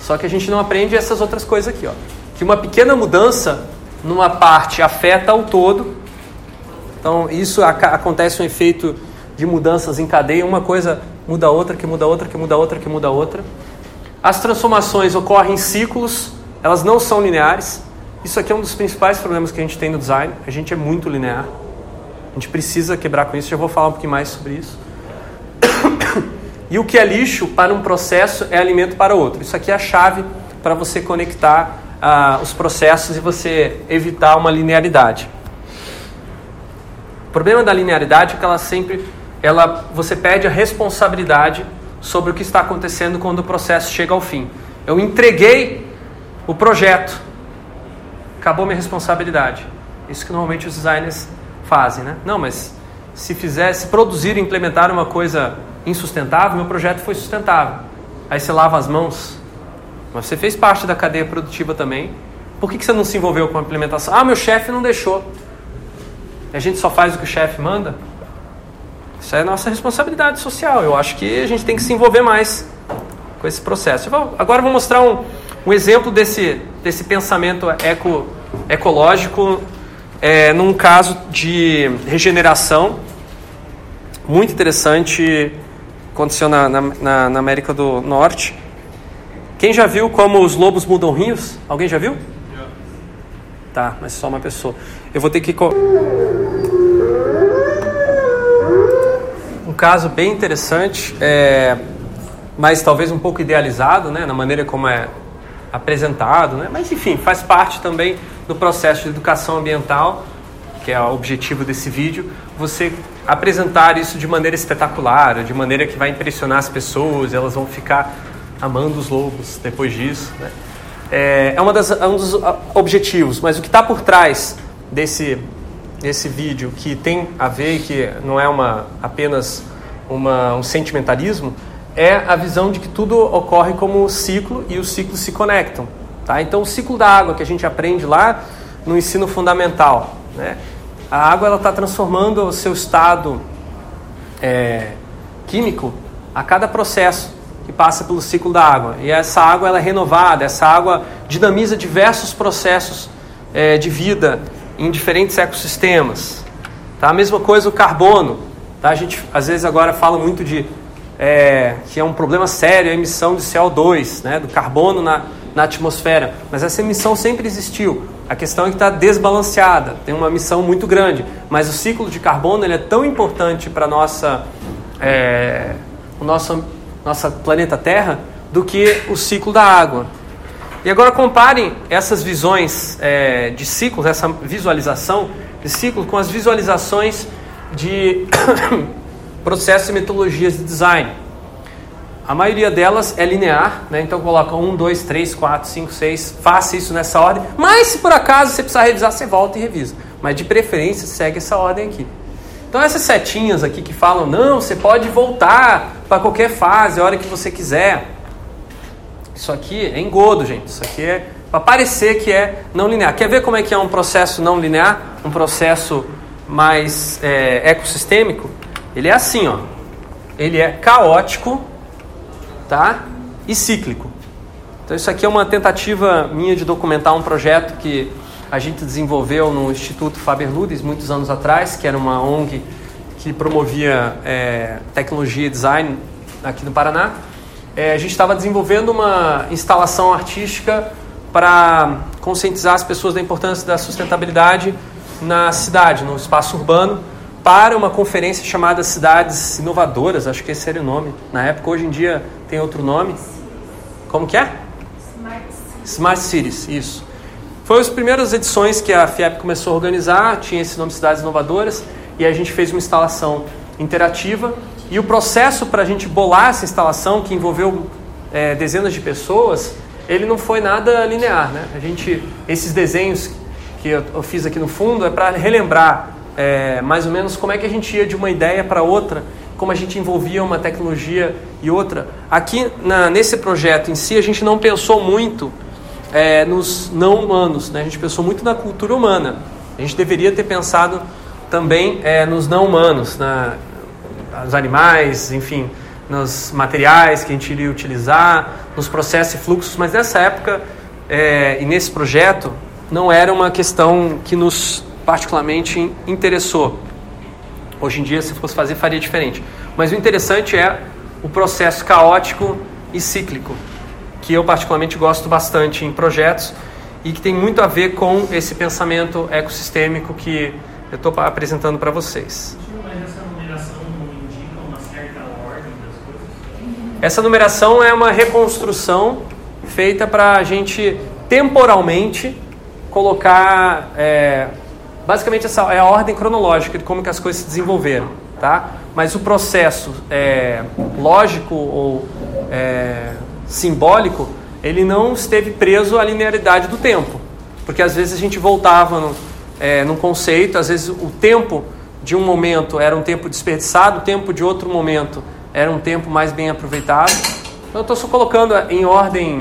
Só que a gente não aprende essas outras coisas aqui, ó. Que uma pequena mudança numa parte afeta o todo. Então, isso a- acontece um efeito de mudanças em cadeia. Uma coisa muda a outra, que muda a outra, que muda a outra, que muda a outra. As transformações ocorrem em ciclos. Elas não são lineares. Isso aqui é um dos principais problemas que a gente tem no design. A gente é muito linear. A gente precisa quebrar com isso, já vou falar um pouquinho mais sobre isso. E o que é lixo para um processo é alimento para outro. Isso aqui é a chave para você conectar ah, os processos e você evitar uma linearidade. O problema da linearidade é que ela sempre, ela, você perde a responsabilidade sobre o que está acontecendo quando o processo chega ao fim. Eu entreguei o projeto, acabou minha responsabilidade. Isso que normalmente os designers fazem, né? Não, mas se fizer, se produzir e implementar uma coisa insustentável, meu projeto foi sustentável. Aí você lava as mãos. Mas você fez parte da cadeia produtiva também. Por que que você não se envolveu com a implementação? Ah, meu chefe não deixou. E a gente só faz o que o chefe manda? Isso é nossa responsabilidade social. Eu acho que a gente tem que se envolver mais com esse processo. Eu vou, agora eu vou mostrar um, um exemplo desse, desse pensamento eco, ecológico é, num caso de regeneração muito interessante aconteceu na, na, na América do Norte. Quem já viu como os lobos mudam rios? Alguém já viu? Yeah. Tá, mas só uma pessoa. Eu vou ter que... Co- um caso bem interessante, é, mas talvez um pouco idealizado, né, na maneira como é apresentado, né? Mas enfim, faz parte também do processo de educação ambiental, que é o objetivo desse vídeo, você apresentar isso de maneira espetacular, de maneira que vai impressionar as pessoas, elas vão ficar amando os lobos depois disso, né? É, é uma das, um dos objetivos, mas o que está por trás desse, desse vídeo, que tem a ver, que não é uma, apenas uma, um sentimentalismo, é a visão de que tudo ocorre como ciclo e os ciclos se conectam, tá? Então o ciclo da água que a gente aprende lá no ensino fundamental, né? A água ela está transformando o seu estado é, químico a cada processo que passa pelo ciclo da água. E essa água ela é renovada, essa água dinamiza diversos processos é, de vida em diferentes ecossistemas. Tá? A mesma coisa o carbono. Tá? A gente às vezes agora fala muito de é, que é um problema sério a emissão de C O dois, né? Do carbono na, na atmosfera. Mas essa emissão sempre existiu. A questão é que está desbalanceada, tem uma emissão muito grande, mas o ciclo de carbono ele é tão importante para nossa, é, o nosso nossa planeta Terra do que o ciclo da água. E agora comparem essas visões é, de ciclos, essa visualização de ciclo com as visualizações de processos e metodologias de design. A maioria delas é linear, né? Então coloca um, dois, três, quatro, cinco, seis, faça isso nessa ordem, mas se por acaso você precisar revisar, você volta e revisa. Mas de preferência segue essa ordem aqui. Então essas setinhas aqui que falam, não, você pode voltar para qualquer fase, a hora que você quiser. Isso aqui é engodo, gente. Isso aqui é para parecer que é não linear. Quer ver como é que é um processo não linear? Um processo mais é, ecossistêmico? Ele é assim, ó. Ele é caótico, tá? E cíclico. Então isso aqui é uma tentativa minha de documentar um projeto que a gente desenvolveu no Instituto Faber-Ludis muitos anos atrás, que era uma O N G que promovia é, tecnologia e design aqui no Paraná. É, a gente estava desenvolvendo uma instalação artística para conscientizar as pessoas da importância da sustentabilidade na cidade, no espaço urbano, para uma conferência chamada Cidades Inovadoras, acho que esse era o nome na época, hoje em dia tem outro nome. Como que é? Smart Cities. Smart Cities, isso. Foi as primeiras edições que a FIEP começou a organizar, tinha esse nome Cidades Inovadoras, e a gente fez uma instalação interativa, e o processo para a gente bolar essa instalação, que envolveu é, dezenas de pessoas, ele não foi nada linear, né? A gente, esses desenhos que eu, eu fiz aqui no fundo é para relembrar É, mais ou menos como é que a gente ia de uma ideia para outra, como a gente envolvia uma tecnologia e outra. Aqui na, nesse projeto em si a gente não pensou muito é, nos não humanos, né? A gente pensou muito na cultura humana. A gente deveria ter pensado também é, nos não humanos, na, nos animais, enfim, nos materiais que a gente iria utilizar, nos processos e fluxos, mas nessa época é, e nesse projeto não era uma questão que nos particularmente interessou. Hoje em dia, se fosse fazer, faria diferente. Mas o interessante é o processo caótico e cíclico, que eu particularmente gosto bastante em projetos e que tem muito a ver com esse pensamento ecossistêmico que eu estou apresentando para vocês. Mas essa numeração não indica uma certa ordem das coisas? Essa numeração é uma reconstrução feita para a gente temporalmente colocar... É, basicamente, essa é a ordem cronológica de como que as coisas se desenvolveram, tá? Mas o processo é, lógico ou é, simbólico, ele não esteve preso à linearidade do tempo. Porque às vezes a gente voltava no, é, num conceito, às vezes o tempo de um momento era um tempo desperdiçado, o tempo de outro momento era um tempo mais bem aproveitado. Então eu estou só colocando em ordem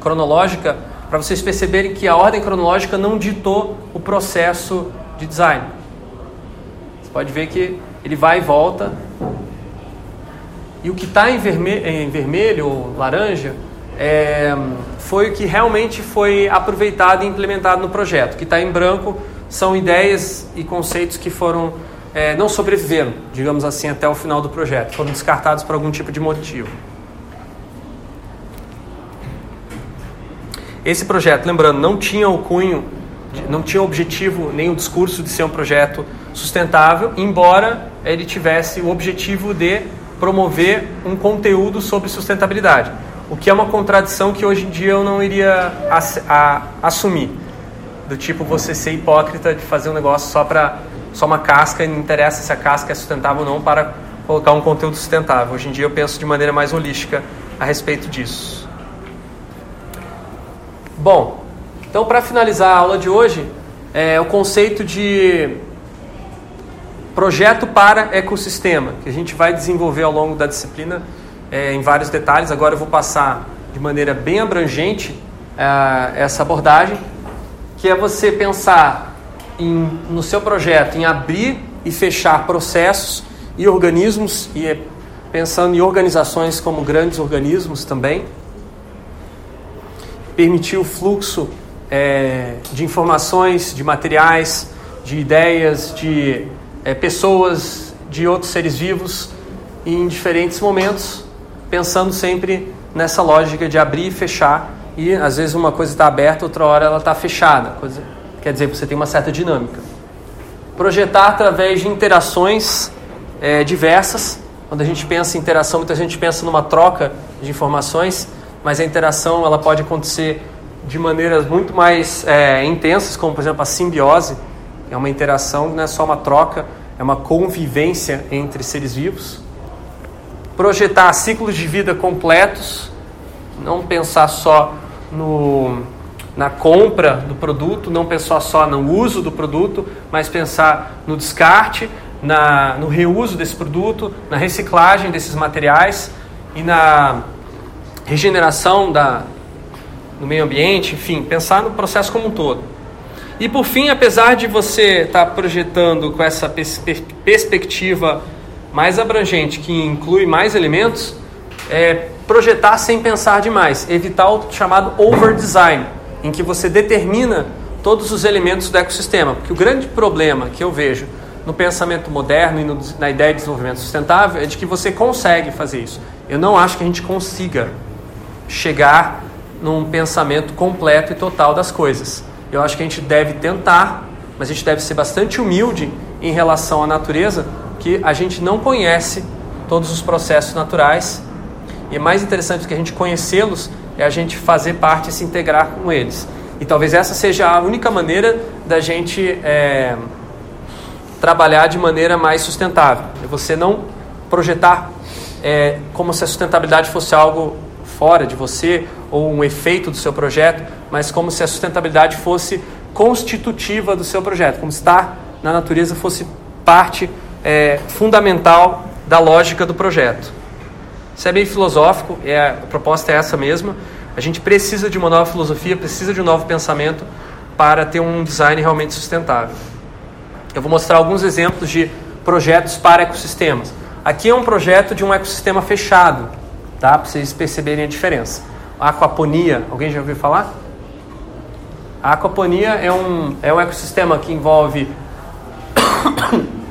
cronológica para vocês perceberem que a ordem cronológica não ditou o processo de design. Você pode ver que ele vai e volta. E o que está em, verme- em vermelho ou laranja é, foi o que realmente foi aproveitado e implementado no projeto. O que está em branco são ideias e conceitos que foram é, não sobreviveram, digamos assim, até o final do projeto. Foram descartados por algum tipo de motivo. Esse projeto, lembrando, não tinha o cunho, não tinha o objetivo nem o discurso de ser um projeto sustentável, embora ele tivesse o objetivo de promover um conteúdo sobre sustentabilidade. O que é uma contradição que hoje em dia eu não iria ass- a, assumir. Do tipo você ser hipócrita de fazer um negócio só para só uma casca e não interessa se a casca é sustentável ou não para colocar um conteúdo sustentável. Hoje em dia eu penso de maneira mais holística a respeito disso. Bom, então para finalizar a aula de hoje, é o conceito de projeto para ecossistema, que a gente vai desenvolver ao longo da disciplina é, em vários detalhes. Agora eu vou passar de maneira bem abrangente é, essa abordagem, que é você pensar em, no seu projeto em abrir e fechar processos e organismos, e pensando em organizações como grandes organismos também, permitir o fluxo é, de informações, de materiais, de ideias, de É, pessoas, de outros seres vivos em diferentes momentos, pensando sempre nessa lógica de abrir e fechar, e às vezes uma coisa está aberta, outra hora ela está fechada, coisa, quer dizer que você tem uma certa dinâmica. Projetar através de interações é, diversas. Quando a gente pensa em interação, muita gente pensa numa troca de informações, mas a interação ela pode acontecer de maneiras muito mais é, intensas, como por exemplo a simbiose. É uma interação, não é só uma troca, é uma convivência entre seres vivos. Projetar ciclos de vida completos, não pensar só no, na compra do produto, não pensar só no uso do produto, mas pensar no descarte, na, no reuso desse produto, na reciclagem desses materiais e na regeneração da, do meio ambiente, enfim, pensar no processo como um todo. E por fim, apesar de você estar projetando com essa perspe- perspectiva mais abrangente, que inclui mais elementos, é projetar sem pensar demais, evitar o chamado overdesign, em que você determina todos os elementos do ecossistema. Porque o grande problema que eu vejo no pensamento moderno e no, na ideia de desenvolvimento sustentável é de que você consegue fazer isso. Eu não acho que a gente consiga chegar num pensamento completo e total das coisas. Eu acho que a gente deve tentar, mas a gente deve ser bastante humilde em relação à natureza, que a gente não conhece todos os processos naturais. E é mais interessante do que a gente conhecê-los, é a gente fazer parte e se integrar com eles. E talvez essa seja a única maneira da gente é, trabalhar de maneira mais sustentável. É você não projetar é, como se a sustentabilidade fosse algo fora de você, ou um efeito do seu projeto, mas como se a sustentabilidade fosse constitutiva do seu projeto, como se estar na natureza fosse parte é, fundamental da lógica do projeto. Isso é bem filosófico, é, a proposta é essa mesma. A gente precisa de uma nova filosofia, precisa de um novo pensamento para ter um design realmente sustentável. Eu vou mostrar alguns exemplos de projetos para ecossistemas. Aqui é um projeto de um ecossistema fechado, tá? Para vocês perceberem a diferença. Aquaponia, alguém já ouviu falar? A aquaponia é um, é um ecossistema que envolve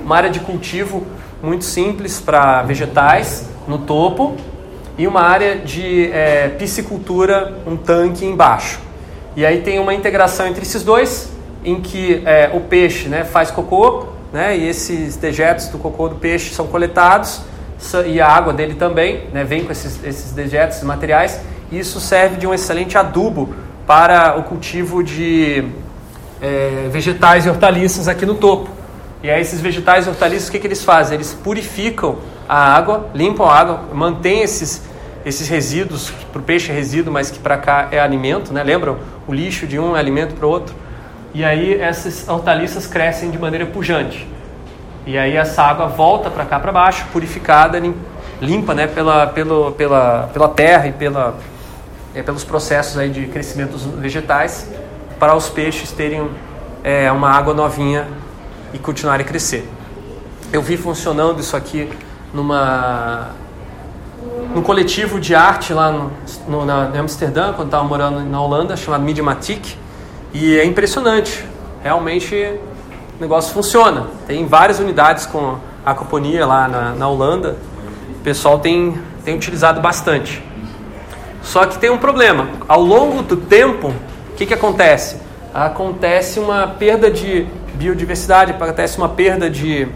uma área de cultivo muito simples para vegetais no topo e uma área de é, piscicultura, um tanque embaixo. E aí tem uma integração entre esses dois, em que é, o peixe né, faz cocô, né, e esses dejetos do cocô do peixe são coletados, e a água dele também né, vem com esses, esses dejetos, esses materiais. Isso serve de um excelente adubo para o cultivo de é, vegetais e hortaliças aqui no topo. E aí esses vegetais e hortaliças, o que, que eles fazem? Eles purificam a água, limpam a água, mantêm esses esses resíduos, para o peixe é resíduo, mas que para cá é alimento, né? Lembram? O lixo de um é alimento para o outro. E aí essas hortaliças crescem de maneira pujante. E aí essa água volta para cá para baixo, purificada, limpa, né? pela, pelo, pela, pela terra e pela, é, pelos processos aí de crescimento dos vegetais, para os peixes terem é, uma água novinha e continuarem a crescer. Eu vi funcionando isso aqui numa... no coletivo de arte lá no, no, na, em Amsterdã, quando estava morando na Holanda, chamado Midimatic. E é impressionante. Realmente o negócio funciona. Tem várias unidades com a Aquaponia lá na, na Holanda. O pessoal tem, tem utilizado bastante. Só que tem um problema. Ao longo do tempo, o que, que acontece? Acontece uma perda de biodiversidade, acontece uma perda de...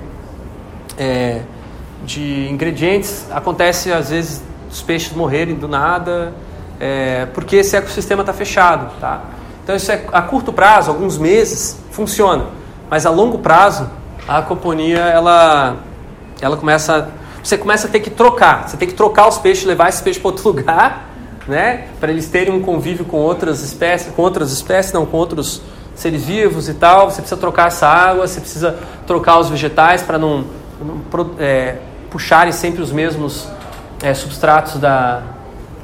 É, de ingredientes, acontece às vezes os peixes morrerem do nada, é, porque esse ecossistema está fechado, tá? Então isso é, a curto prazo, alguns meses, funciona, mas a longo prazo a aquaponia ela, ela começa, você começa a ter que trocar, você tem que trocar os peixes, levar esses peixes para outro lugar, né? Para eles terem um convívio com outras espécies, com outras espécies, não, com outros seres vivos e tal, você precisa trocar essa água, você precisa trocar os vegetais para não é, puxarem sempre os mesmos é, substratos da,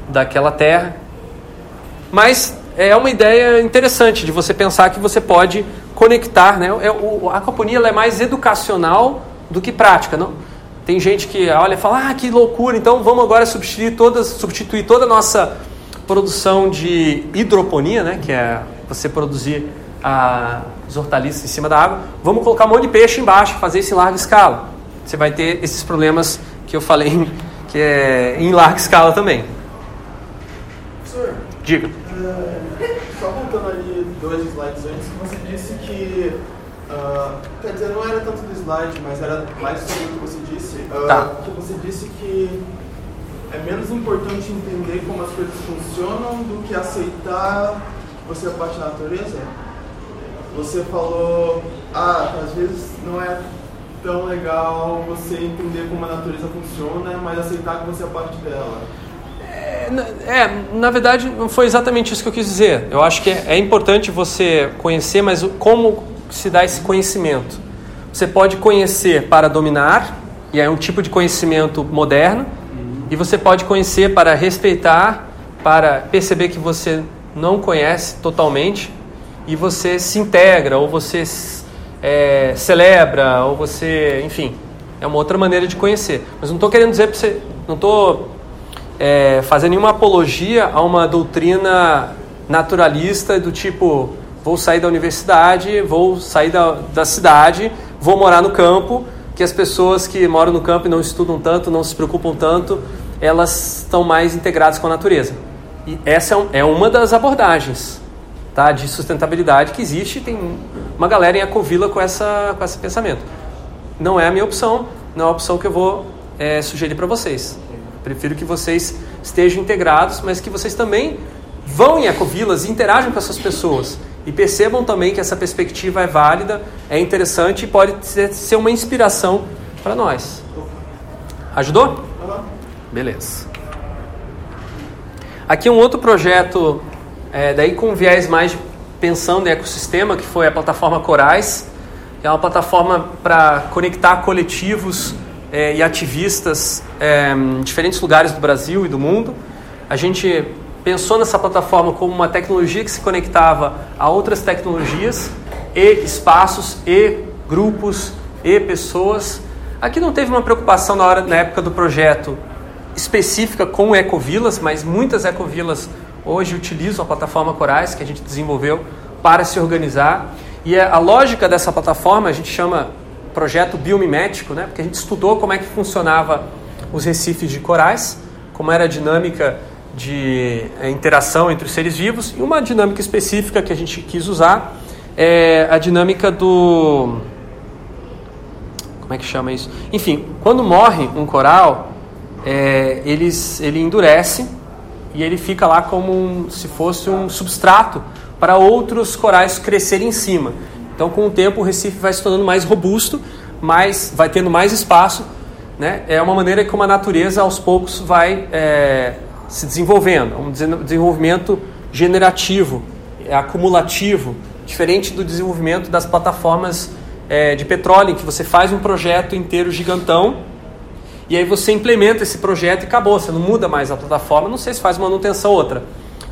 daquela terra. Mas é uma ideia interessante de você pensar que você pode conectar, né? É, o, a aquaponia ela é mais educacional do que prática. Não? Tem gente que olha e fala, ah, que loucura, então vamos agora substituir, todas, substituir toda a nossa produção de hidroponia, né? Que é você produzir a, as hortaliças em cima da água, vamos colocar um monte de peixe embaixo, fazer isso em larga escala. Você vai ter esses problemas que eu falei, que é em larga escala também. Professor, diga. Uh, só voltando ali dois slides antes, você disse que, uh, quer dizer, não era tanto do slide, mas era mais sobre o que você disse, uh, tá. Que você disse que é menos importante entender como as coisas funcionam do que aceitar você a parte da natureza. Você falou, ah, às vezes não é... tão legal você entender como a natureza funciona, mas aceitar que você é parte dela. É, é, na verdade, não foi exatamente isso que eu quis dizer. Eu acho que é, é importante você conhecer, mas como se dá esse conhecimento? Você pode conhecer para dominar, e é um tipo de conhecimento moderno, uhum. E você pode conhecer para respeitar, para perceber que você não conhece totalmente, e você se integra, ou você... É, celebra, ou você, enfim, é uma outra maneira de conhecer. Mas não estou querendo dizer para você, não estou é, fazendo nenhuma apologia a uma doutrina naturalista do tipo, vou sair da universidade, vou sair da, da cidade, vou morar no campo, que as pessoas que moram no campo e não estudam tanto, não se preocupam tanto, elas estão mais integradas com a natureza. E essa é, um, é uma das abordagens, tá, de sustentabilidade que existe, tem uma galera em Ecovila com, essa, com esse pensamento. Não é a minha opção, não é a opção que eu vou é, sugerir para vocês. Prefiro que vocês estejam integrados, mas que vocês também vão em Ecovilas e interajam com essas pessoas e percebam também que essa perspectiva é válida, é interessante e pode ser, ser uma inspiração para nós. Ajudou? Beleza. Aqui um outro projeto... É, daí com um viés mais pensando em ecossistema, que foi a plataforma Corais, que é uma plataforma para conectar coletivos é, e ativistas é, em diferentes lugares do Brasil e do mundo. A gente pensou nessa plataforma como uma tecnologia que se conectava a outras tecnologias, e espaços, e grupos, e pessoas. Aqui não teve uma preocupação na, hora, na época do projeto específica com ecovilas, mas muitas ecovilas hoje utilizam a plataforma Corais, que a gente desenvolveu para se organizar. E a lógica dessa plataforma a gente chama projeto biomimético, né? Porque a gente estudou como é que funcionava os recifes de corais, como era a dinâmica de interação entre os seres vivos. E uma dinâmica específica que a gente quis usar é a dinâmica do... Como é que chama isso? Enfim, quando morre um coral, é, eles, ele endurece, e ele fica lá como um, se fosse um substrato para outros corais crescerem em cima. Então, com o tempo, o recife vai se tornando mais robusto, mais, vai tendo mais espaço, né? É uma maneira como a natureza, aos poucos, vai é, se desenvolvendo, um desenvolvimento generativo, acumulativo, diferente do desenvolvimento das plataformas é, de petróleo, em que você faz um projeto inteiro gigantão e aí você implementa esse projeto e acabou, você não muda mais a plataforma, não sei se faz manutenção outra.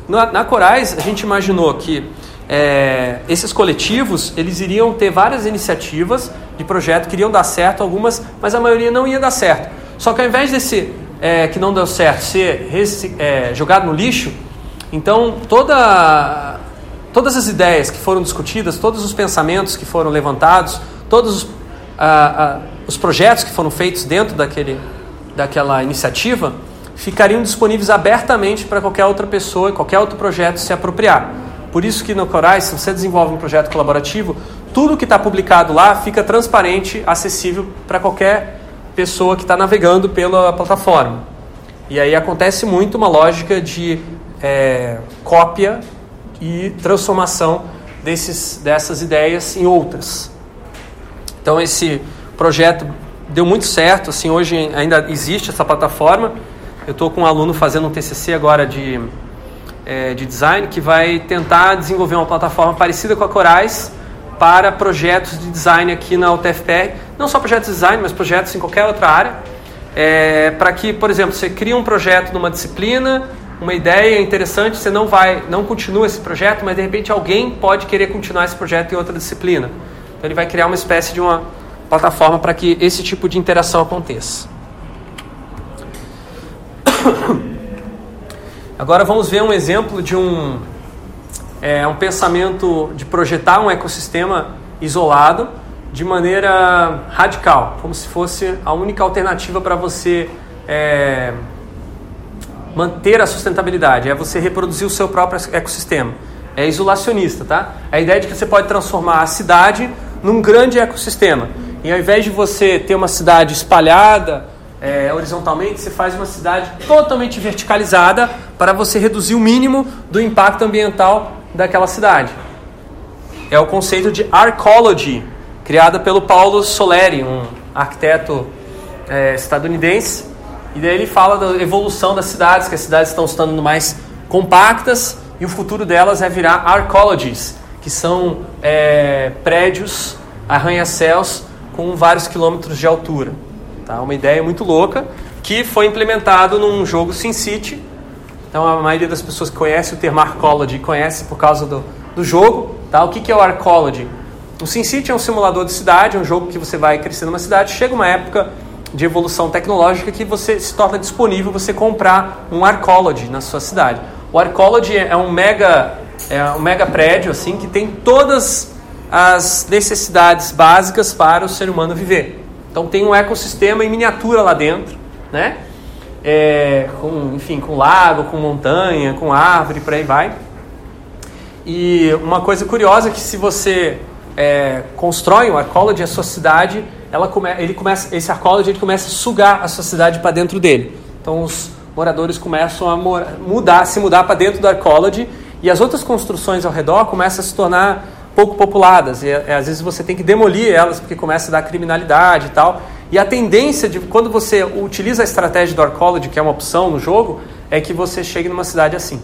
Na, na Corais, a gente imaginou que é, esses coletivos, eles iriam ter várias iniciativas de projeto que iriam dar certo, algumas, mas a maioria não ia dar certo. Só que ao invés desse é, que não deu certo ser rec... é, jogado no lixo, então toda... todas as ideias que foram discutidas, todos os pensamentos que foram levantados, todos os, ah, ah, os projetos que foram feitos dentro daquele, daquela iniciativa, ficariam disponíveis abertamente para qualquer outra pessoa e qualquer outro projeto se apropriar. Por isso que no Corais, se você desenvolve um projeto colaborativo, tudo que está publicado lá fica transparente, acessível para qualquer pessoa que está navegando pela plataforma. E aí acontece muito uma lógica de é, cópia e transformação desses, dessas ideias em outras. Então esse projeto deu muito certo, assim, hoje ainda existe essa plataforma. Eu estou com um aluno fazendo um T C C agora de, é, de design, que vai tentar desenvolver uma plataforma parecida com a Corais para projetos de design aqui na U T F P R, não só projetos de design, mas projetos em qualquer outra área, é, para que, por exemplo, você cria um projeto numa disciplina, uma ideia interessante, você não vai, não continua esse projeto, mas de repente alguém pode querer continuar esse projeto em outra disciplina. Então ele vai criar uma espécie de uma plataforma para que esse tipo de interação aconteça. Agora vamos ver um exemplo de um, é, um pensamento de projetar um ecossistema isolado de maneira radical, como se fosse a única alternativa para você... É, manter a sustentabilidade, é você reproduzir o seu próprio ecossistema. É isolacionista, tá? A ideia de que você pode transformar a cidade num grande ecossistema. E ao invés de você ter uma cidade espalhada é, horizontalmente, você faz uma cidade totalmente verticalizada para você reduzir o mínimo do impacto ambiental daquela cidade. É o conceito de Arcology, criada pelo Paulo Soleri, um arquiteto é, estadunidense. E daí ele fala da evolução das cidades, que as cidades estão ficando mais compactas e o futuro delas é virar arcologies, que são é, prédios, arranha-céus com vários quilômetros de altura. Tá? Uma ideia muito louca que foi implementado num jogo SimCity. Então a maioria das pessoas que conhece o termo Arcology conhece por causa do, do jogo. Tá? O que, que é o Arcology? O SimCity é um simulador de cidade, é um jogo que você vai crescer numa cidade, chega uma época de evolução tecnológica que você se torna disponível você comprar um Arcology na sua cidade. O Arcology é um mega, é um mega prédio assim, que tem todas as necessidades básicas para o ser humano viver. Então tem um ecossistema em miniatura lá dentro, né? É, com, enfim, com lago, com montanha, com árvore, por aí vai. E uma coisa curiosa é que se você é, constrói um Arcology, a sua cidade... Ela come, ele começa, esse arcology ele começa a sugar a sua cidade para dentro dele. Então os moradores começam a mora, mudar, se mudar para dentro do arcology e as outras construções ao redor começam a se tornar pouco populadas. E, e às vezes você tem que demolir elas porque começa a dar criminalidade e tal. E a tendência de quando você utiliza a estratégia do arcology, que é uma opção no jogo, é que você chegue numa cidade assim,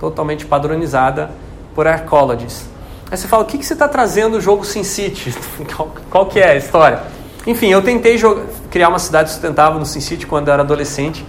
totalmente padronizada por arcologies. Aí você fala, o que, que você está trazendo o jogo SimCity? qual, qual que é a história? Enfim, eu tentei jogar, criar uma cidade sustentável no SimCity quando eu era adolescente.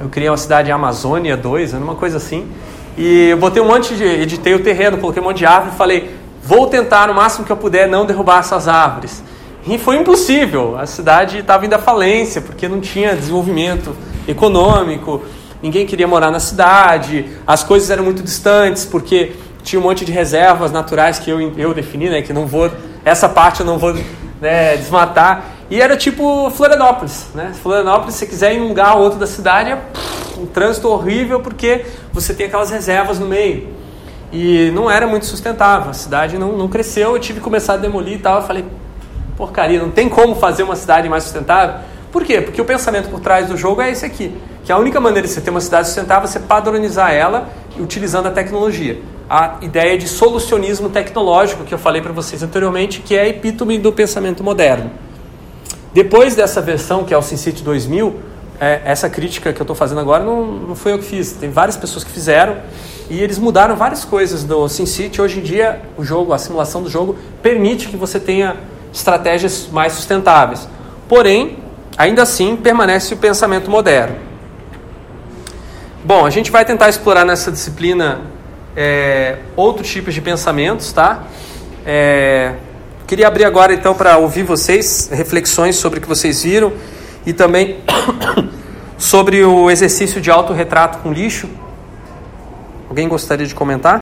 Eu criei uma cidade Amazônia dois, uma coisa assim. E eu botei um monte de... Editei o terreno, coloquei um monte de árvore e falei, vou tentar no máximo que eu puder não derrubar essas árvores. E foi impossível. A cidade estava indo à falência, porque não tinha desenvolvimento econômico. Ninguém queria morar na cidade. As coisas eram muito distantes, porque... Tinha um monte de reservas naturais que eu, eu defini, né? Que não vou... Essa parte eu não vou né, desmatar. E era tipo Florianópolis, né? Florianópolis, se você quiser ir em um lugar ou outro da cidade, é um trânsito horrível porque você tem aquelas reservas no meio. E não era muito sustentável. A cidade não, não cresceu. Eu tive que começar a demolir e tal. Eu falei, porcaria, não tem como fazer uma cidade mais sustentável. Por quê? Porque o pensamento por trás do jogo é esse aqui. Que a única maneira de você ter uma cidade sustentável é você padronizar ela utilizando a tecnologia. A ideia de solucionismo tecnológico que eu falei para vocês anteriormente, que é a epítome do pensamento moderno. Depois dessa versão, que é o SimCity dois mil, é, essa crítica que eu estou fazendo agora não, não foi eu que fiz. Tem várias pessoas que fizeram e eles mudaram várias coisas do SimCity. Hoje em dia, o jogo, a simulação do jogo permite que você tenha estratégias mais sustentáveis. Porém, ainda assim, permanece o pensamento moderno. Bom, a gente vai tentar explorar nessa disciplina é, outros tipos de pensamentos, tá? É, queria abrir agora, então, para ouvir vocês, reflexões sobre o que vocês viram e também sobre o exercício de autorretrato com lixo. Alguém gostaria de comentar?